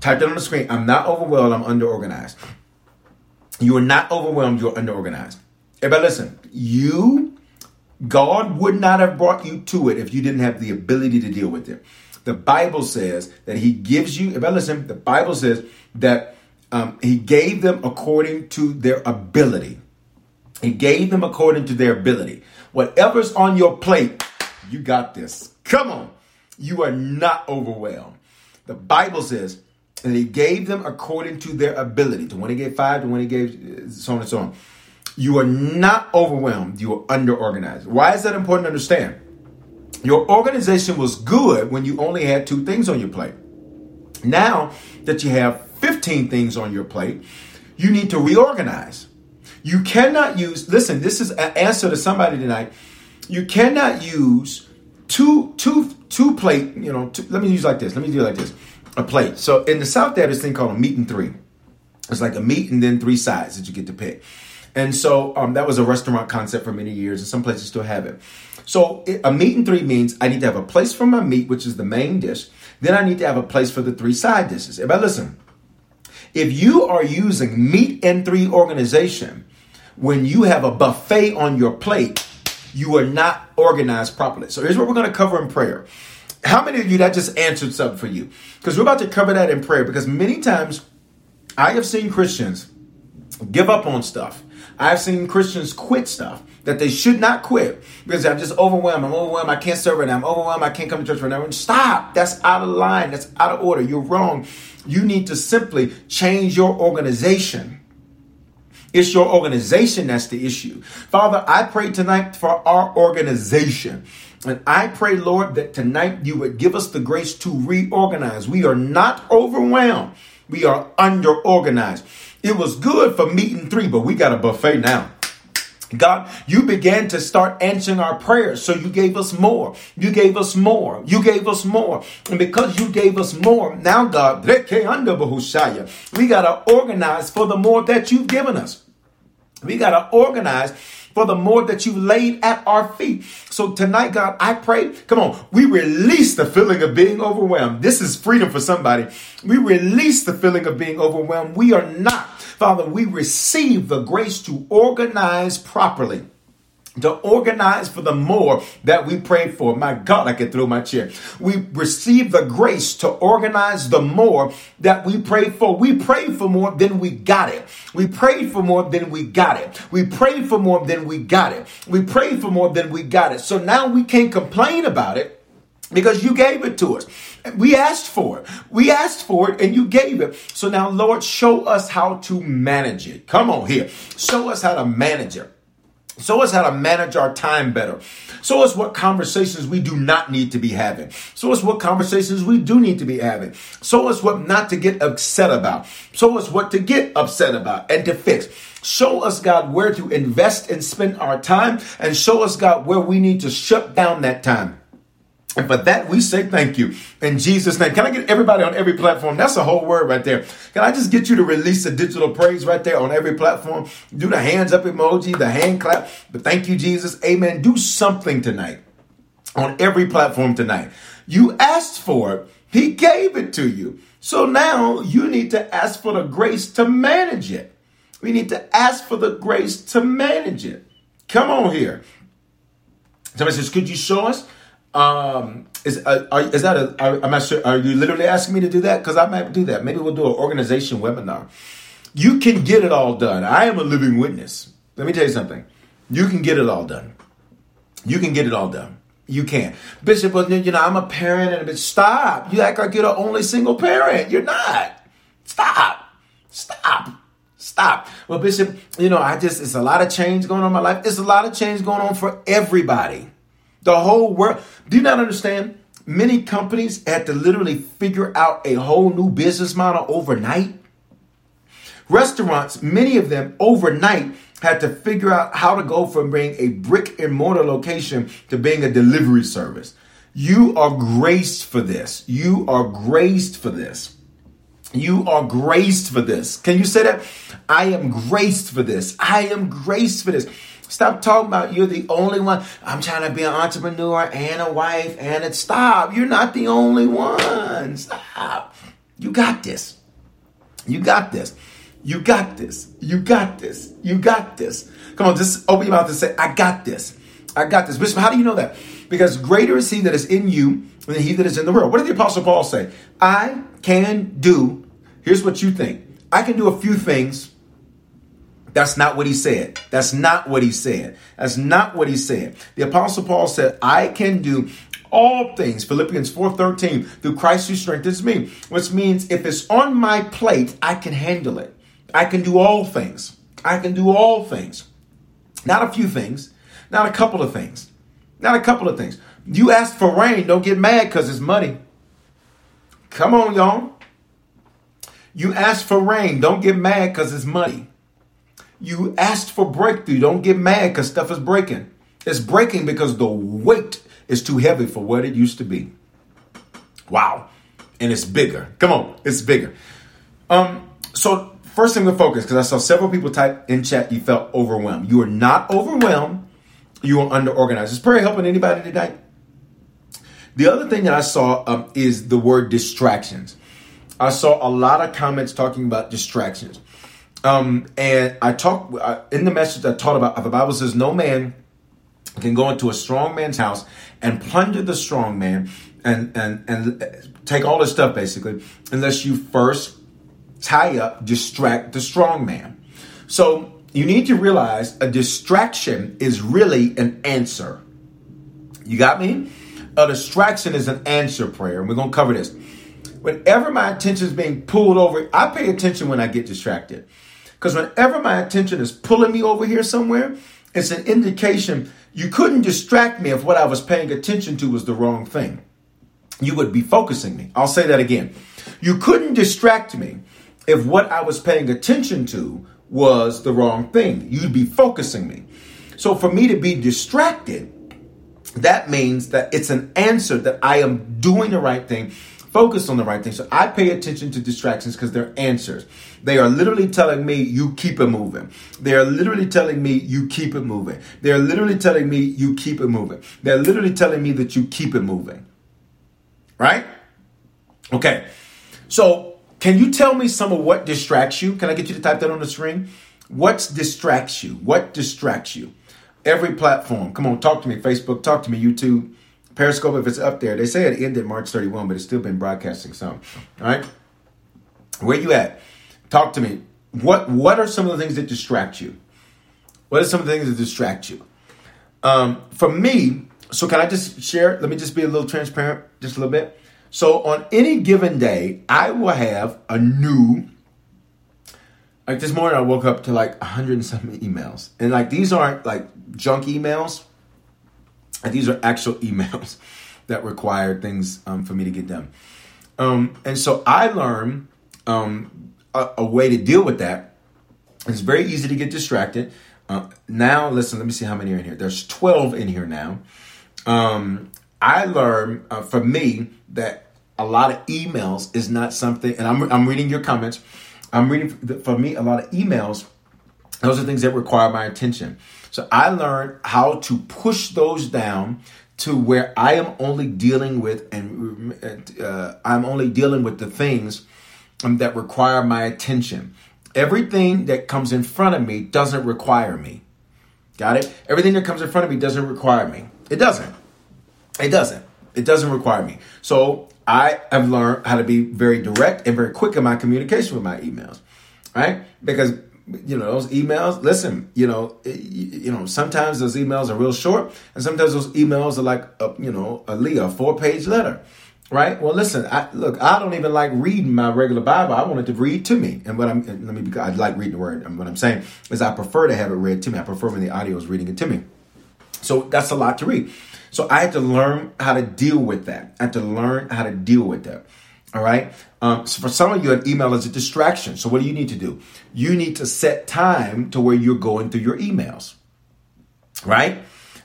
Type that on the screen. I'm not overwhelmed. I'm underorganized. You are not overwhelmed. You're underorganized. Everybody listen, God would not have brought you to it if you didn't have the ability to deal with it. The Bible says that he gives you, everybody listen, the Bible says that he gave them according to their ability. He gave them according to their ability. Whatever's on your plate, you got this. Come on. You are not overwhelmed. The Bible says that he gave them according to their ability. To when he gave 5, to when he gave so on and so on. You are not overwhelmed. You are underorganized. Why is that important to understand? Your organization was good when you only had 2 things on your plate. Now that you have 15 things on your plate, you need to reorganize. You cannot use, listen, this is an answer to somebody tonight. You cannot use two plate, let me use like this. Let me do it like this. A plate. So in the South, they have this thing called a meat and three. It's like a meat and then 3 sides that you get to pick. And so that was a restaurant concept for many years, and some places still have it. So a meat and three means I need to have a place for my meat, which is the main dish. Then I need to have a place for the three side dishes. But listen, if you are using meat and three organization, when you have a buffet on your plate, you are not organized properly. So here's what we're going to cover in prayer. How many of you, that just answered something for you? Because we're about to cover that in prayer, because many times I have seen Christians give up on stuff. I've seen Christians quit stuff that they should not quit because I'm just overwhelmed. I'm overwhelmed. I can't serve right now. I'm overwhelmed. I can't come to church right now. Stop. That's out of line. That's out of order. You're wrong. You need to simply change your organization. It's your organization that's the issue. Father, I pray tonight for our organization. And I pray, Lord, that tonight you would give us the grace to reorganize. We are not overwhelmed. We are underorganized. It was good for meeting three, but we got a buffet now. God, you began to start answering our prayers. So you gave us more. You gave us more. You gave us more. And because you gave us more, now God, we got to organize for the more that you've given us. We got to organize for the more that you laid at our feet. So tonight, God, I pray, come on, we release the feeling of being overwhelmed. This is freedom for somebody. We release the feeling of being overwhelmed. We are not. Father, we receive the grace to organize properly, to organize for the more that we prayed for. My God, I could throw my chair. We receive the grace to organize the more that we prayed for. We prayed for more than we got it. We prayed for more than we got it. We prayed for more than we got it. We prayed for more than we got it. So now we can't complain about it because you gave it to us. We asked for it. We asked for it and you gave it. So now, Lord, show us how to manage it. Come on here. Show us how to manage it. Show us how to manage our time better. Show us what conversations we do not need to be having. Show us what conversations we do need to be having. Show us what not to get upset about. Show us what to get upset about and to fix. Show us, God, where to invest and spend our time, and show us, God, where we need to shut down that time. And for that, we say thank you in Jesus' name. Can I get everybody on every platform? That's a whole word right there. Can I just get you to release a digital praise right there on every platform? Do the hands up emoji, the hand clap, the thank you, Jesus. Amen. Do something tonight on every platform tonight. You asked for it. He gave it to you. So now you need to ask for the grace to manage it. We need to ask for the grace to manage it. Come on here. Somebody says, could you show us? I'm not sure. Are you literally asking me to do that? Because I might do that. Maybe we'll do an organization webinar. You can get it all done. I am a living witness. Let me tell you something. You can get it all done. You can get it all done. You can. Bishop, well, you know, I'm a parent and a bitch. Stop. You act like you're the only single parent. You're not. Stop. Stop. Stop. Well, Bishop, you know, it's a lot of change going on in my life. It's a lot of change going on for everybody. The whole world. Do you not understand? Many companies had to literally figure out a whole new business model overnight. Restaurants, many of them overnight had to figure out how to go from being a brick and mortar location to being a delivery service. You are graced for this. You are graced for this. You are graced for this. Can you say that? I am graced for this. I am graced for this. Stop talking about you're the only one. I'm trying to be an entrepreneur and a wife and it's stop. You're not the only one. Stop. You got this. You got this. You got this. You got this. You got this. Come on, just open your mouth and say, I got this. I got this. Bishop, how do you know that? Because greater is he that is in you than he that is in the world. What did the Apostle Paul say? I can do. Here's what you think. I can do a few things. That's not what he said. That's not what he said. That's not what he said. The Apostle Paul said, I can do all things, Philippians 4:13, through Christ who strengthens me, which means if it's on my plate, I can handle it. I can do all things. I can do all things. Not a few things. Not a couple of things. Not a couple of things. You asked for rain. Don't get mad because it's muddy. Come on, y'all. You asked for rain. Don't get mad because it's muddy. You asked for breakthrough. Don't get mad because stuff is breaking. It's breaking because the weight is too heavy for what it used to be. Wow. And it's bigger. Come on. It's bigger. So first thing to focus, because I saw several people type in chat, you felt overwhelmed. You are not overwhelmed. You are underorganized. Is prayer helping anybody tonight? The other thing that I saw is the word distractions. I saw a lot of comments talking about distractions. And I talked in the message, I taught about, the Bible says no man can go into a strong man's house and plunder the strong man and take all his stuff, basically, unless you first tie up, distract the strong man. So you need to realize a distraction is really an answer. You got me? A distraction is an answer prayer. And we're going to cover this. Whenever my attention is being pulled over, I pay attention when I get distracted. Because whenever my attention is pulling me over here somewhere, it's an indication you couldn't distract me if what I was paying attention to was the wrong thing. You would be focusing me. I'll say that again. You couldn't distract me if what I was paying attention to was the wrong thing. You'd be focusing me. So for me to be distracted, that means that it's an answer that I am doing the right thing, focused on the right thing. So I pay attention to distractions because they're answers. They are literally telling me, you keep it moving. They are literally telling me, you keep it moving. They are literally telling me, you keep it moving. They're literally telling me that you keep it moving. Right? Okay. So can you tell me some of what distracts you? Can I get you to type that on the screen? What distracts you? What distracts you? Every platform. Come on, talk to me. Facebook, talk to me. YouTube, Periscope, if it's up there. They say it ended March 31, but it's still been broadcasting some. All right? Where you at? Talk to me. What are some of the things that distract you? What are some of the things that distract you? For me, so can I just share? Let me just be a little transparent, just a little bit. So on any given day, I will have a new... Like this morning, I woke up to like 100 and something emails. And like these aren't like junk emails. And these are actual emails that require things for me to get done. And so I learned a way to deal with that. It's very easy to get distracted. Now, listen, let me see how many are in here. There's 12 in here now. I learned for me that a lot of emails is not something, and I'm reading your comments. I'm reading, for me, a lot of emails, those are things that require my attention. So I learned how to push those down to where I am only dealing with, and I'm only dealing with the things that require my attention. Everything that comes in front of me doesn't require me. Got it? Everything that comes in front of me doesn't require me. It doesn't. It doesn't. It doesn't require me. So I have learned how to be very direct and very quick in my communication with my emails, right? Because, you know, those emails, listen, you know, sometimes those emails are real short and sometimes those emails are like, a 4-page letter, right? Well, listen, I don't even like reading my regular Bible. I want it to read to me. And I like reading the word. And what I'm saying is I prefer to have it read to me. I prefer when the audio is reading it to me. So that's a lot to read. So I had to learn how to deal with that. All right. So for some of you, an email is a distraction. So what do you need to do? You need to set time to where you're going through your emails. Right.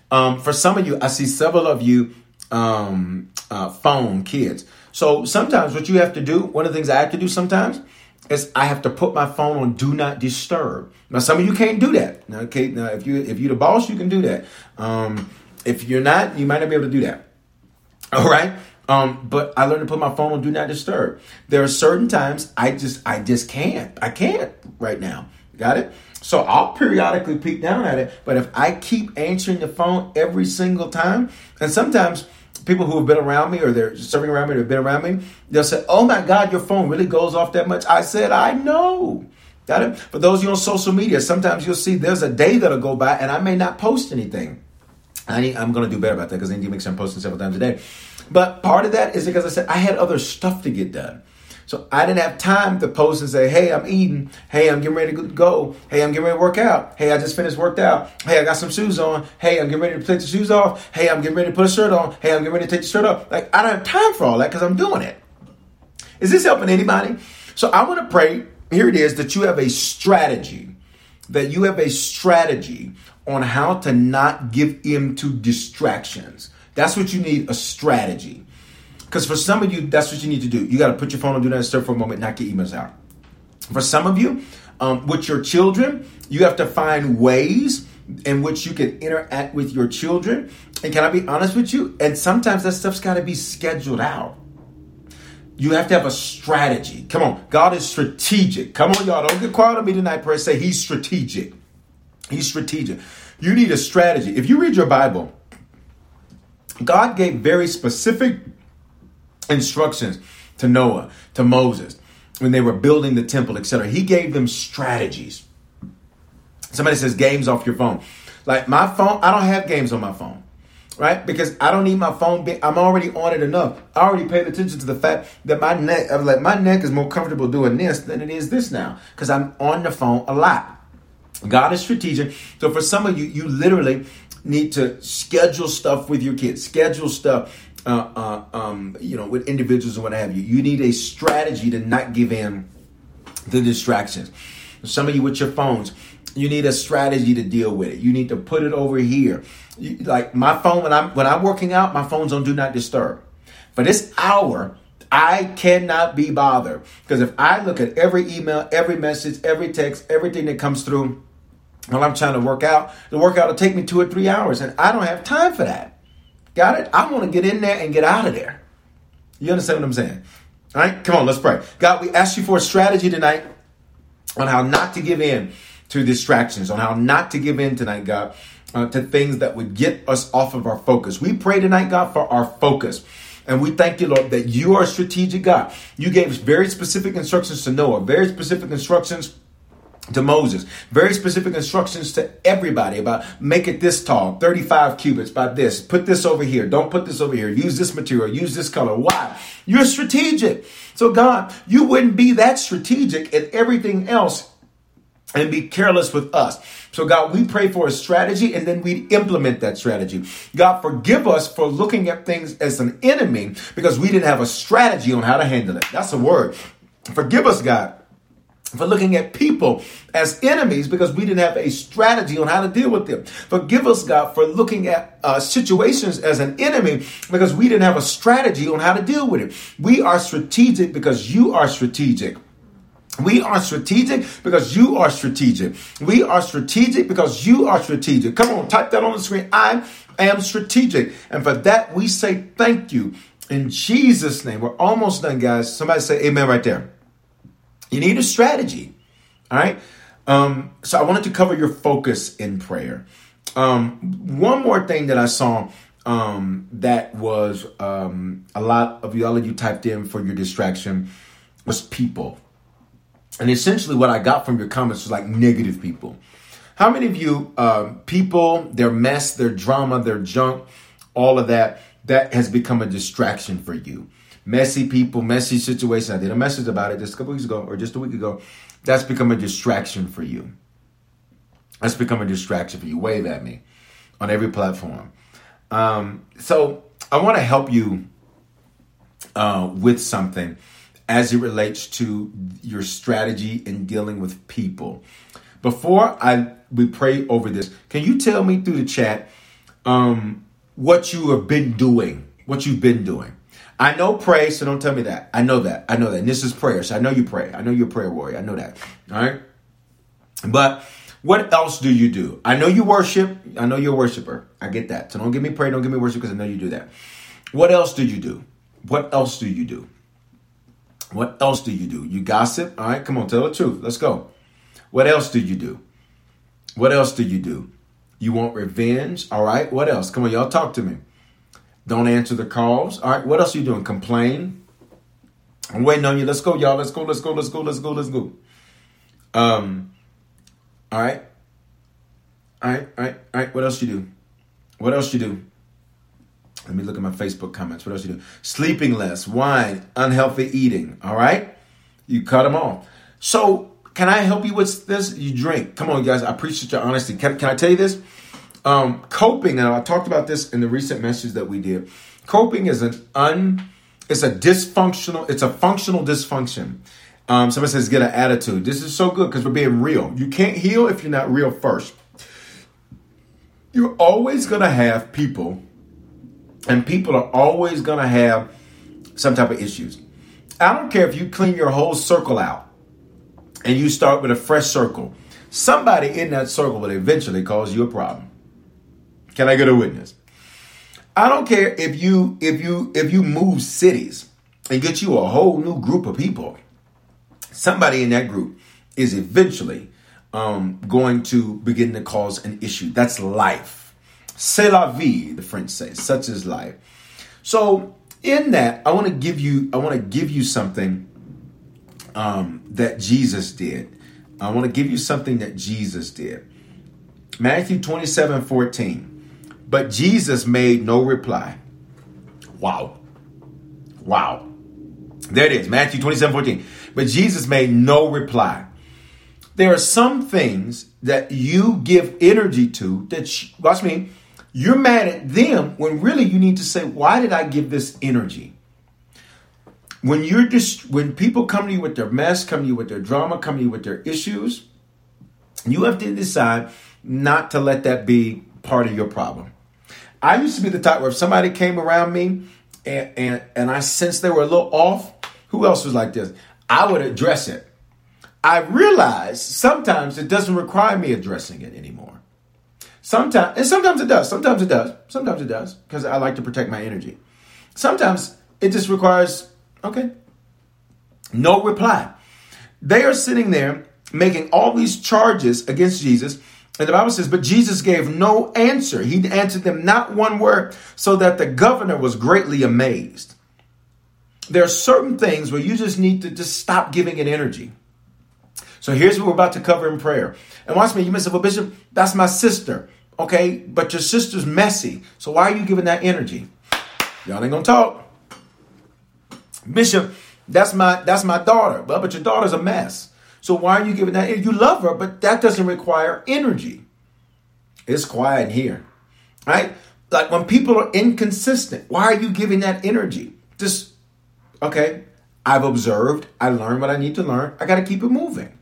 For some of you, I see several of you phone kids. So sometimes what you have to do, one of the things I have to do sometimes is I have to put my phone on do not disturb. Now, some of you can't do that. Now, okay. Now, if you're the boss, you can do that. If you're not, you might not be able to do that. All right. But I learned to put my phone on do not disturb. There are certain times I just can't. I can't right now. Got it? So I'll periodically peek down at it. But if I keep answering the phone every single time, and sometimes people who have been around me or they're serving around me or they've been around me, they'll say, oh, my God, your phone really goes off that much. I said, I know. Got it? For those of you on social media, sometimes you'll see there's a day that'll go by and I may not post anything. I'm going to do better about that because I need to make sure I'm posting several times a day. But part of that is because I said I had other stuff to get done. So I didn't have time to post and say, hey, I'm eating. Hey, I'm getting ready to go. Hey, I'm getting ready to work out. Hey, I just finished worked out. Hey, I got some shoes on. Hey, I'm getting ready to take the shoes off. Hey, I'm getting ready to put a shirt on. Hey, I'm getting ready to take the shirt off. Like, I don't have time for all that because I'm doing it. Is this helping anybody? So I want to pray. Here it is, that you have a strategy. That you have a strategy on how to not give in to distractions. That's what you need, a strategy. Because for some of you, that's what you need to do. You got to put your phone on do not disturb for a moment, knock your emails out. For some of you, with your children, you have to find ways in which you can interact with your children. And can I be honest with you? And sometimes that stuff's got to be scheduled out. You have to have a strategy. Come on. God is strategic. Come on, y'all. Don't get quiet on me tonight, prayer. Say he's strategic. He's strategic. You need a strategy. If you read your Bible, God gave very specific instructions to Noah, to Moses, when they were building the temple, etc. He gave them strategies. Somebody says games off your phone. Like my phone, I don't have games on my phone, right? Because I don't need my phone. I'm already on it enough. I already paid attention to the fact that my neck is more comfortable doing this than it is this now, because I'm on the phone a lot. God is strategic. So for some of you, you literally need to schedule stuff with your kids, schedule stuff, with individuals and what have you. You need a strategy to not give in to distractions. Some of you with your phones, you need a strategy to deal with it. You need to put it over here. Like my phone, when I'm working out, my phone's on Do Not Disturb. For this hour, I cannot be bothered, because if I look at every email, every message, every text, everything that comes through while I'm trying to work out, the workout will take me 2 or 3 hours, and I don't have time for that. Got it? I want to get in there and get out of there. You understand what I'm saying? All right, come on, let's pray. God, we ask you for a strategy tonight on how not to give in to distractions, on how not to give in tonight, God, to things that would get us off of our focus. We pray tonight, God, for our focus. And we thank you, Lord, that you are a strategic God. You gave very specific instructions to Noah, very specific instructions to Moses, very specific instructions to everybody about make it this tall, 35 cubits by this, put this over here, don't put this over here, use this material, use this color. Why? You're strategic. So God, you wouldn't be that strategic in everything else and be careless with us. So God, we pray for a strategy, and then we implement that strategy. God, forgive us for looking at things as an enemy because we didn't have a strategy on how to handle it. That's a word. Forgive us, God, for looking at people as enemies because we didn't have a strategy on how to deal with them. Forgive us, God, for looking at situations as an enemy because we didn't have a strategy on how to deal with it. We are strategic because you are strategic. We are strategic because you are strategic. We are strategic because you are strategic. Come on, type that on the screen. I am strategic. And for that, we say thank you in Jesus' name. We're almost done, guys. Somebody say amen right there. You need a strategy. All right. So I wanted to cover your focus in prayer. One more thing that I saw that was a lot of y'all you typed in for your distraction was people. And essentially what I got from your comments was like negative people. How many of you, people, their mess, their drama, their junk, all of that, that has become a distraction for you? Messy people, messy situations. I did a message about it just a couple weeks ago or just a week ago. That's become a distraction for you. That's become a distraction for you. Wave at me on every platform. So I want to help you with something as it relates to your strategy in dealing with people. Before we pray over this, can you tell me through the chat what you have been doing, what you've been doing? I know pray, so don't tell me that. I know that. And this is prayer, so I know you pray. I know you're a prayer warrior. I know that, all right? But what else do you do? I know you worship. I know you're a worshiper. I get that. So don't give me prayer, don't give me worship, because I know you do that. What else do you do? What else do you do? What else do you do? You gossip? All right, come on, tell the truth. Let's go. What else do you do? What else do you do? You want revenge? All right, what else? Come on, y'all, talk to me. Don't answer the calls. All right, what else are you doing? Complain? I'm waiting on you. Let's go, y'all. Let's go. All right. What else you do? Let me look at my Facebook comments. What else you do? Sleeping less, wine, unhealthy eating. All right? You cut them off. So can I help you with this? You drink. Come on, guys. I appreciate your honesty. Can I tell you this? Coping, and I talked about this in the recent message that we did. Coping is a functional dysfunction. Somebody says get an attitude. This is so good because we're being real. You can't heal if you're not real first. You're always going to have people. And people are always going to have some type of issues. I don't care if you clean your whole circle out and you start with a fresh circle. somebody in that circle will eventually cause you a problem. Can I get a witness? I don't care if you move cities and get you a whole new group of people. Somebody in that group is eventually going to begin to cause an issue. That's life. C'est la vie, the French say. Such is life. So in that, I want to give you something that Jesus did. I want to give you something that Jesus did. Matthew 27:14. But Jesus made no reply. Wow. There it is. Matthew 27:14. But Jesus made no reply. There are some things that you give energy to that, watch me, you're mad at them when really you need to say, why did I give this energy? When you're just, when people come to you with their mess, come to you with their drama, come to you with their issues, you have to decide not to let that be part of your problem. I used to be the type where if somebody came around me and I sensed they were a little off, who else was like this? I would address it. I realize sometimes it doesn't require me addressing it anymore. Sometimes it does, because I like to protect my energy. Sometimes it just requires, okay, no reply. They are sitting there making all these charges against Jesus. And the Bible says, but Jesus gave no answer. He answered them not one word, so that the governor was greatly amazed. There are certain things where you just need to just stop giving it energy. So here's what we're about to cover in prayer. And watch me, you may say, well, Bishop, that's my sister. Okay, but your sister's messy. So why are you giving that energy? Y'all ain't gonna talk. Bishop, that's my daughter. Well, but your daughter's a mess. So why are you giving that energy? You love her, but that doesn't require energy. It's quiet here, right? Like when people are inconsistent, why are you giving that energy? Just, okay, I've observed. I learned what I need to learn. I got to keep it moving.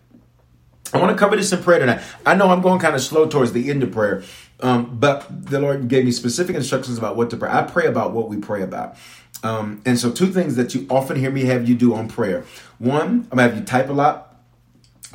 I want to cover this in prayer tonight. I know I'm going kind of slow towards the end of prayer, but the Lord gave me specific instructions about what to pray. I pray about what we pray about. And so two things that you often hear me have you do on prayer. One, I'm going to have you type a lot.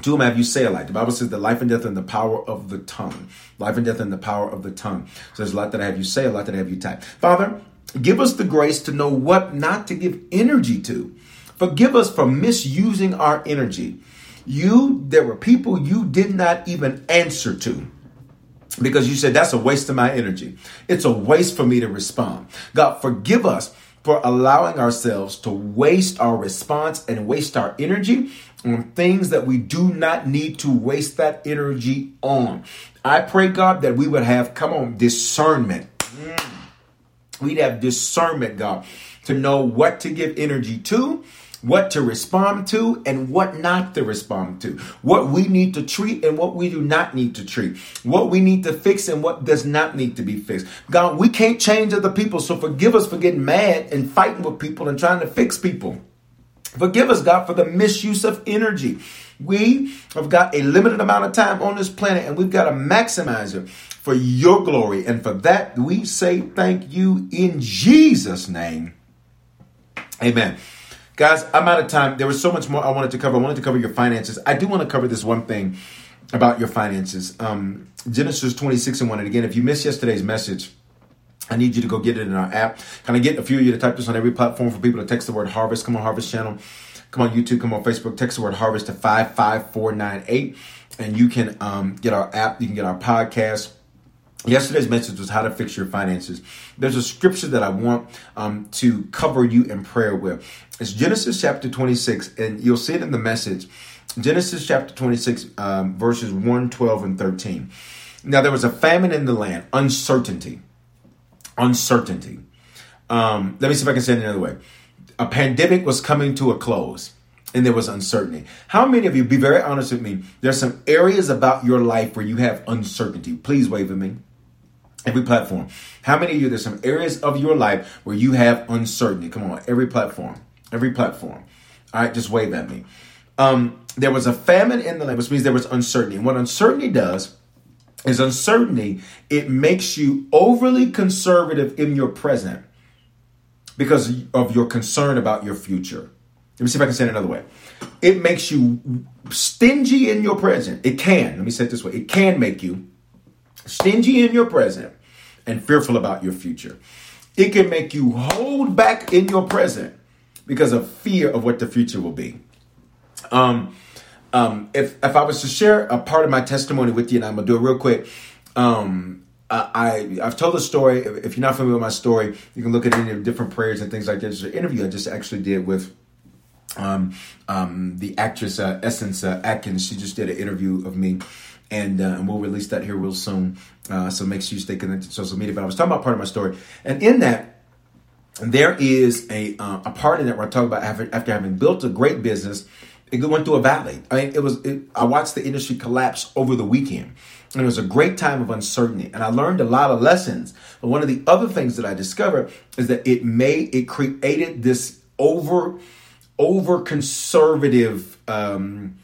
Two, I'm going to have you say a lot. The Bible says that life and death and the power of the tongue. Life and death and the power of the tongue. So there's a lot that I have you say, a lot that I have you type. Father, give us the grace to know what not to give energy to. Forgive us for misusing our energy. There were people you did not even answer to, because you said, that's a waste of my energy. It's a waste for me to respond. God, forgive us for allowing ourselves to waste our response and waste our energy on things that we do not need to waste that energy on. I pray, God, that we would have, discernment. We'd have discernment, God, to know what to give energy to, what to respond to, and what not to respond to, what we need to treat and what we do not need to treat, what we need to fix and what does not need to be fixed. God, we can't change other people, so forgive us for getting mad and fighting with people and trying to fix people. Forgive us, God, for the misuse of energy. We have got a limited amount of time on this planet, and we've got to maximize it for your glory. And for that, we say thank you in Jesus' name. Amen. Guys, I'm out of time. There was so much more I wanted to cover. I wanted to cover your finances. I do want to cover this one thing about your finances. Genesis 26:1. And again, if you missed yesterday's message, I need you to go get it in our app. Can I get a few of you to type this on every platform for people to text the word harvest? Come on, Harvest Channel. Come on, YouTube. Come on, Facebook. Text the word harvest to 55498. And you can get our app. You can get our podcast. Yesterday's message was how to fix your finances. There's a scripture that I want to cover you in prayer with. It's Genesis chapter 26, and you'll see it in the message. Genesis chapter 26, verses 1, 12, and 13. Now, there was a famine in the land, uncertainty. Let me see if I can say it another way. A pandemic was coming to a close, and there was uncertainty. How many of you, be very honest with me, there's some areas about your life where you have uncertainty? Please wave at me. Every platform. How many of you, there's some areas of your life where you have uncertainty? Come on, every platform. Every platform. All right, just wave at me. There was a famine in the land, which means there was uncertainty. And what uncertainty does is it makes you overly conservative in your present because of your concern about your future. Let me see if I can say it another way. It makes you stingy in your present. It can. Let me say it this way. It can make you stingy in your present and fearful about your future. It can make you hold back in your present because of fear of what the future will be. If I was to share a part of my testimony with you, and I'm going to do it real quick. I've told a story. If you're not familiar with my story, you can look at any of the different prayers and things like that. There's an interview I just actually did with the actress Essence Atkins. She just did an interview of me. And we'll release that here real soon. So make sure you stay connected to social media. But I was talking about part of my story. And in that, there is a part in it where I talk about after having built a great business, it went through a valley. I mean, I watched the industry collapse over the weekend. And it was a great time of uncertainty. And I learned a lot of lessons. But one of the other things that I discovered is that it created this over-conservative in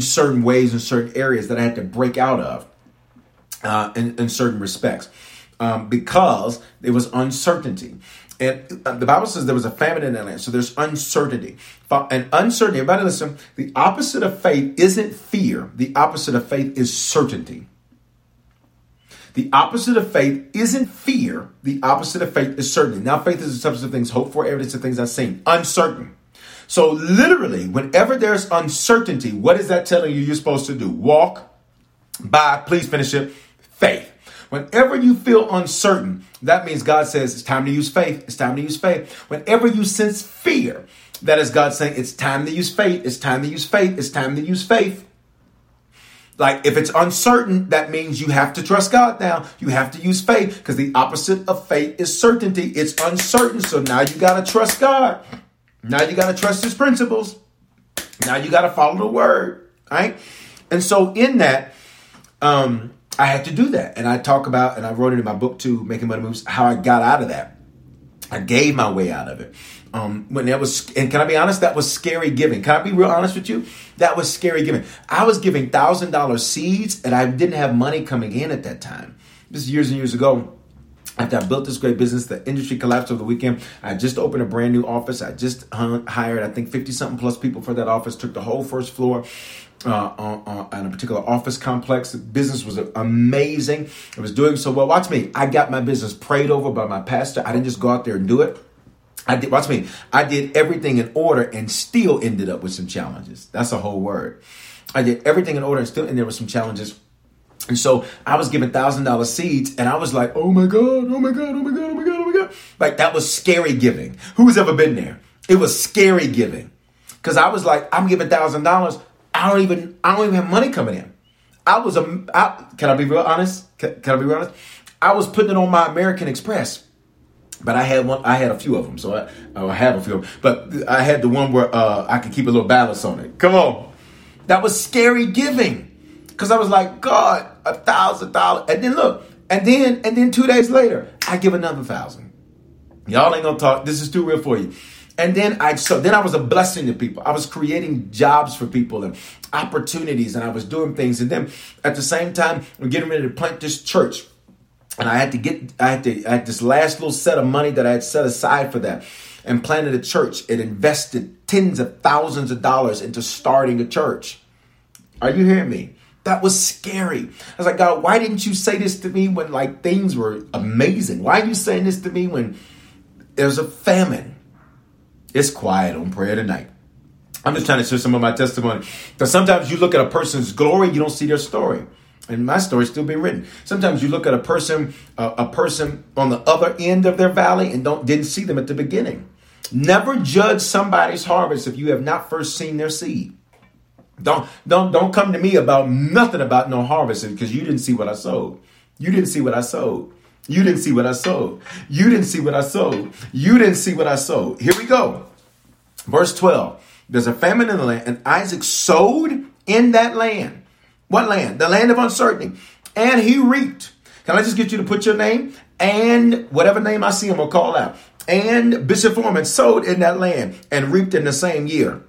certain ways, in certain areas that I had to break out of in certain respects because there was uncertainty. And the Bible says there was a famine in that land, so there's uncertainty. And uncertainty, everybody listen, the opposite of faith isn't fear. The opposite of faith is certainty. The opposite of faith isn't fear. The opposite of faith is certainty. Now, faith is the substance of things hoped for, evidence of things not seen. Uncertain. So literally, whenever there's uncertainty, what is that telling you you're supposed to do? Walk by, please finish it, faith. Whenever you feel uncertain, that means God says it's time to use faith. It's time to use faith. Whenever you sense fear, that is God saying it's time to use faith. It's time to use faith. It's time to use faith. Like if it's uncertain, that means you have to trust God now. You have to use faith because the opposite of faith is certainty. It's uncertain. So now you got to trust God. Now you got to trust his principles. Now you got to follow the word, right? And so in that, I had to do that. And I talk about, and I wrote it in my book too, Making Money Moves, how I got out of that. I gave my way out of it. When that was, and can I be honest? That was scary giving. Can I be real honest with you? That was scary giving. I was giving $1,000 seeds and I didn't have money coming in at that time. This is years and years ago. After I built this great business, the industry collapsed over the weekend. I just opened a brand new office. I just hired, I think, 50-something plus people for that office, took the whole first floor on a particular office complex. The business was amazing. It was doing so well. Watch me. I got my business prayed over by my pastor. I didn't just go out there and do it. Watch me. I did everything in order and still ended up with some challenges. That's a whole word. I did everything in order and still ended up with some challenges. And so I was giving $1,000 seeds and I was like, oh my God, oh my God, oh my God, oh my God, oh my God. Like that was scary giving. Who's ever been there? It was scary giving. Cause I was like, I'm giving $1,000. I don't even have money coming in. Can I be real honest? Can I be real honest? I was putting it on my American Express, but I had a few of them. So I have a few of them, but I had the one where I could keep a little balance on it. Come on. That was scary giving. Cause I was like, God, $1,000. And then look, and then 2 days later, I give another $1,000. Y'all ain't gonna talk. This is too real for you. And then I was a blessing to people. I was creating jobs for people and opportunities, and I was doing things. And then at the same time, we're getting ready to plant this church. And I had this last little set of money that I had set aside for that and planted a church. It invested tens of thousands of dollars into starting a church. Are you hearing me? That was scary. I was like, God, why didn't you say this to me when like things were amazing? Why are you saying this to me when there's a famine? It's quiet on prayer tonight. I'm just trying to share some of my testimony. Because sometimes you look at a person's glory, you don't see their story. And my story's still being written. Sometimes you look at a person on the other end of their valley and didn't see them at the beginning. Never judge somebody's harvest if you have not first seen their seed. Don't come to me about nothing about no harvest because you didn't see what I sowed. You didn't see what I sowed. You didn't see what I sowed. You didn't see what I sowed. You didn't see what I sowed. Here we go. Verse 12. There's a famine in the land, and Isaac sowed in that land. What land? The land of uncertainty. And he reaped. Can I just get you to put your name? And whatever name I see, I'm going to call out. And Bishop Foreman sowed in that land and reaped in the same year.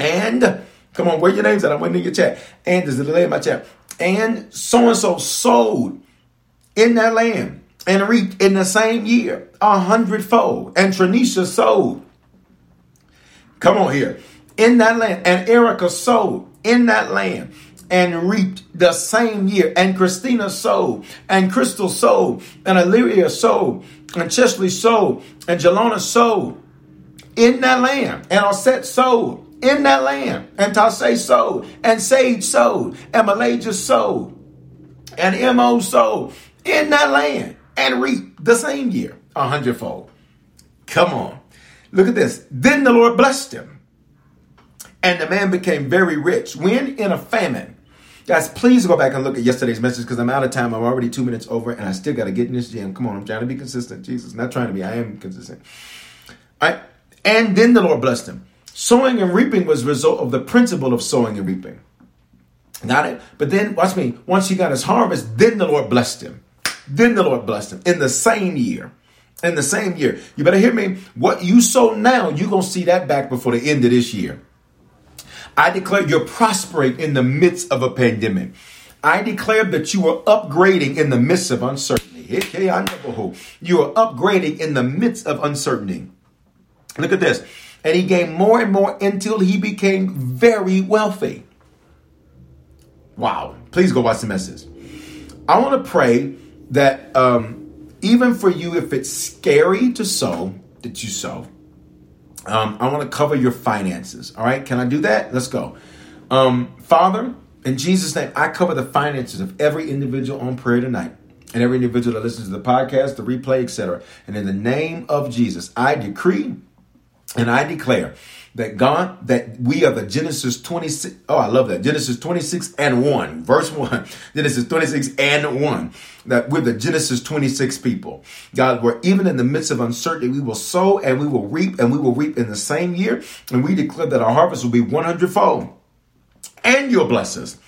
And... come on, where your names at? I'm waiting in your chat. And there's a delay in my chat. And so-and-so sold in that land and reaped in the same year 100-fold. And Tranisha sold. Come on here. In that land. And Erica sowed in that land and reaped the same year. And Christina sowed. And Crystal sowed. And Illyria sowed. And Chesley sowed. And Jelona sowed in that land. And Osset sowed in that land. And Tase sowed. And Sage sowed. And Malaysia sowed. And M.O. sowed in that land and reaped the same year 100-fold. Come on. Look at this. Then the Lord blessed him, and the man became very rich. When in a famine. Guys, please go back and look at yesterday's message because I'm out of time. I'm already 2 minutes over, and I still got to get in this gym. Come on, I'm trying to be consistent. Jesus, not trying to be. I am consistent. All right. And then the Lord blessed him. Sowing and reaping was the result of the principle of sowing and reaping. Got it? But then, watch me, once he got his harvest, then the Lord blessed him. Then the Lord blessed him in the same year. In the same year. You better hear me. What you sow now, you're going to see that back before the end of this year. I declare you're prospering in the midst of a pandemic. I declare that you are upgrading in the midst of uncertainty. You are upgrading in the midst of uncertainty. Look at this. And he gained more and more until he became very wealthy. Wow. Please go watch the message. I want to pray that even for you, if it's scary to sow, that you sow. I want to cover your finances. All right. Can I do that? Let's go. Father, in Jesus' name, I cover the finances of every individual on prayer tonight and every individual that listens to the podcast, the replay, etc. And in the name of Jesus, I decree and I declare that God, that we are the Genesis 26. Oh, I love that. Genesis 26 and 1. Verse 1. Genesis 26 and 1. That we're the Genesis 26 people. God, we're even in the midst of uncertainty. We will sow and we will reap, and we will reap in the same year. And we declare that our harvest will be 100-fold. And you'll bless us.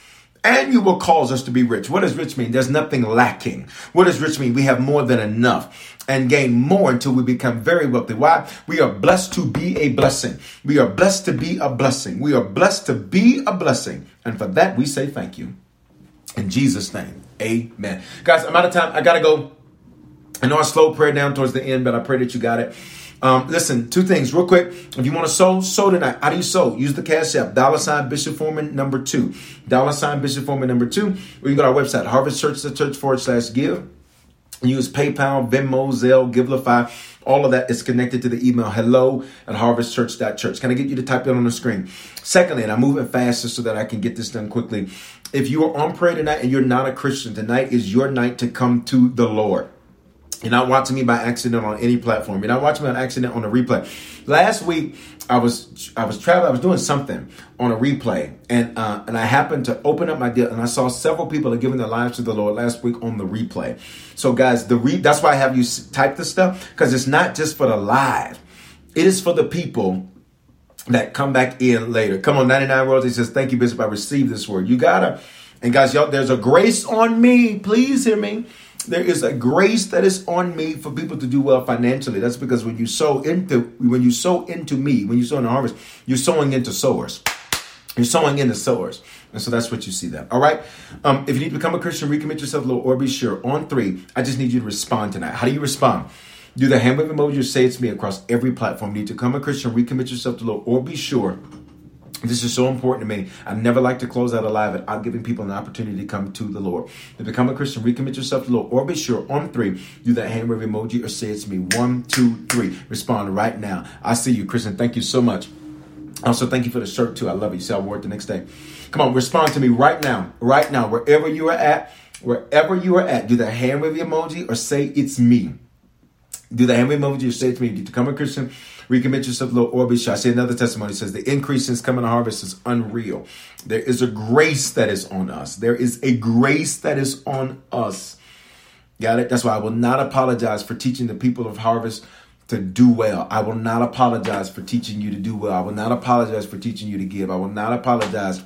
And you will cause us to be rich. What does rich mean? There's nothing lacking. What does rich mean? We have more than enough and gain more until we become very wealthy. Why? We are blessed to be a blessing. We are blessed to be a blessing. We are blessed to be a blessing. And for that, we say thank you. In Jesus' name, amen. Guys, I'm out of time. I got to go. I know I slowed prayer down towards the end, but I pray that you got it. Listen, two things real quick. If you want to sow, sow tonight. How do you sow? Use the Cash App, $Bishop Foreman $2. $Bishop Foreman $2. Or you can go to our website, harvestchurch.church/give. Use PayPal, Venmo, Zelle, Givelify. All of that is connected to the email hello@harvestchurch.church. Can I get you to type that on the screen? Secondly, and I'm moving faster so that I can get this done quickly. If you are on prayer tonight and you're not a Christian, tonight is your night to come to the Lord. You're not watching me by accident on any platform. You're not watching me on accident on a replay. Last week, I was traveling. I was doing something on a replay, and I happened to open up my deal, and I saw several people are giving their lives to the Lord last week on the replay. So, guys, that's why I have you type this stuff, because it's not just for the live. It is for the people that come back in later. Come on, 99 Royals. He says, thank you, Bishop. I received this word. You got to. And, guys, y'all, there's a grace on me. Please hear me. There is a grace that is on me for people to do well financially. That's because when you sow into me, when you sow in the harvest, you're sowing into sowers. You're sowing into sowers. And so that's what you see there. All right. If you need to become a Christian, recommit yourself, Lord, or be sure. On three, I just need you to respond tonight. How do you respond? Do the hand wave emoji or say it's me across every platform. You need to become a Christian, recommit yourself to Lord, or be sure. This is so important to me. I never like to close out alive without giving people an opportunity to come to the Lord. To become a Christian, recommit yourself to the Lord, or be sure. On three, do that hand wave emoji or say it's me. 1, 2, 3. Respond right now. I see you, Christian. Thank you so much. Also, thank you for the shirt, too. I love it. You see, I wore it the next day. Come on, respond to me right now. Right now, wherever you are at, do that hand wave emoji or say it's me. Do the hand wave emoji or say it's me. Do you become a Christian? Recommit yourself, Lord, or be sure. I see another testimony. It says the increase since coming to harvest is unreal. There is a grace that is on us. There is a grace that is on us. Got it? That's why I will not apologize for teaching the people of Harvest to do well. I will not apologize for teaching you to do well. I will not apologize for teaching you to give. I will not apologize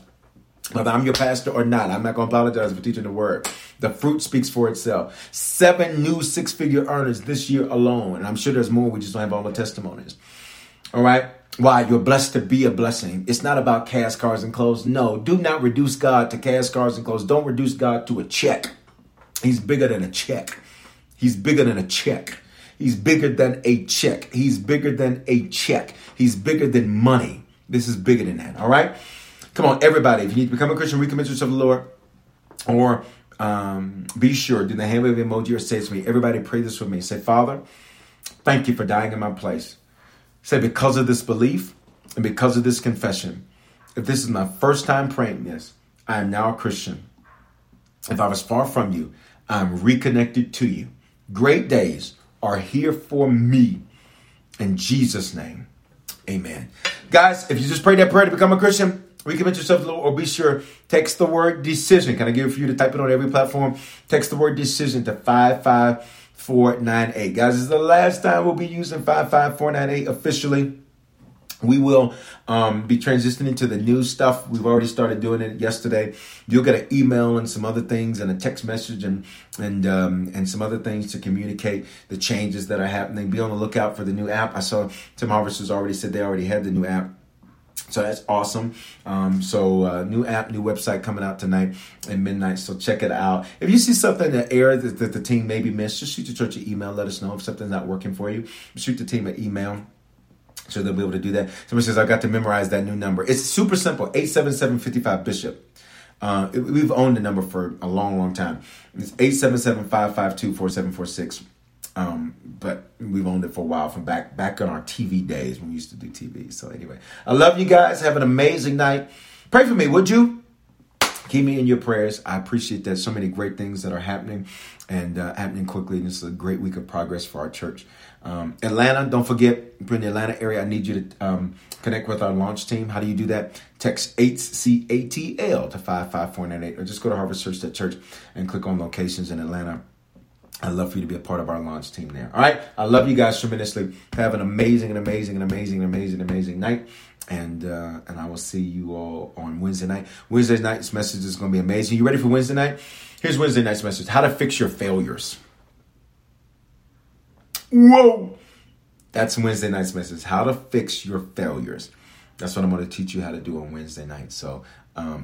whether I'm your pastor or not. I'm not going to apologize for teaching the word. The fruit speaks for itself. 7 new 6-figure earners this year alone. And I'm sure there's more. We just don't have all the testimonies. All right. Why? You're blessed to be a blessing. It's not about cash, cars, and clothes. No, do not reduce God to cash, cars, and clothes. Don't reduce God to a check. He's bigger than a check. He's bigger than a check. He's bigger than a check. He's bigger than money. This is bigger than that, all right? Come on, everybody. If you need to become a Christian, recommit yourself to the Lord, or be sure, do the hand wave emoji or say it to me. Everybody pray this with me. Say, Father, thank you for dying in my place. Say, because of this belief and because of this confession, if this is my first time praying this, I am now a Christian. If I was far from you, I'm reconnected to you. Great days are here for me. In Jesus' name, amen. Guys, if you just prayed that prayer to become a Christian, recommit yourself to the Lord, or be sure, text the word decision. Can I give it for you to type it on every platform? Text the word decision to 55498. Guys, this is the last time we'll be using 55498 officially. We will be transitioning to the new stuff. We've already started doing it yesterday. You'll get an email and some other things and a text message and some other things to communicate the changes that are happening. Be on the lookout for the new app. I saw Tim Harvest has already said they already had the new app. So that's awesome. New app, new website coming out tonight at midnight. So check it out. If you see something in the air that the team maybe missed, just shoot the church an email. Let us know if something's not working for you. Shoot the team an email. So they'll be able to do that. Somebody says, I got to memorize that new number. It's super simple, 877-55-BISHOP. We've owned the number for a long, long time. It's 877-552-4746. But we've owned it for a while from back on our TV days when we used to do TV. So anyway, I love you guys. Have an amazing night. Pray for me, would you? Keep me in your prayers. I appreciate that. So many great things that are happening and happening quickly. And this is a great week of progress for our church. Atlanta, don't forget, if you're in the Atlanta area, I need you to connect with our launch team. How do you do that? Text HCATL to 55498 or just go to harvestchurch.church and click on locations in Atlanta. I'd love for you to be a part of our launch team there. All right. I love you guys tremendously. Have an amazing night. And I will see you all on Wednesday night. Wednesday night's message is going to be amazing. You ready for Wednesday night? Here's Wednesday night's message. How to fix your failures. Whoa. That's Wednesday night's message. How to fix your failures. That's what I'm going to teach you how to do on Wednesday night. So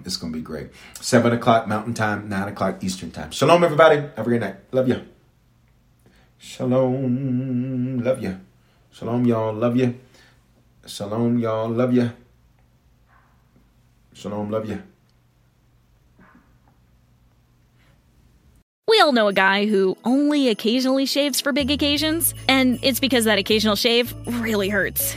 it's going to be great. 7 o'clock Mountain Time, 9 o'clock Eastern Time. Shalom, everybody. Have a great night. Love you. Shalom. Love you. Shalom, y'all. Love you. Shalom, y'all. Love you. Shalom, love you. We all know a guy who only occasionally shaves for big occasions, and it's because that occasional shave really hurts.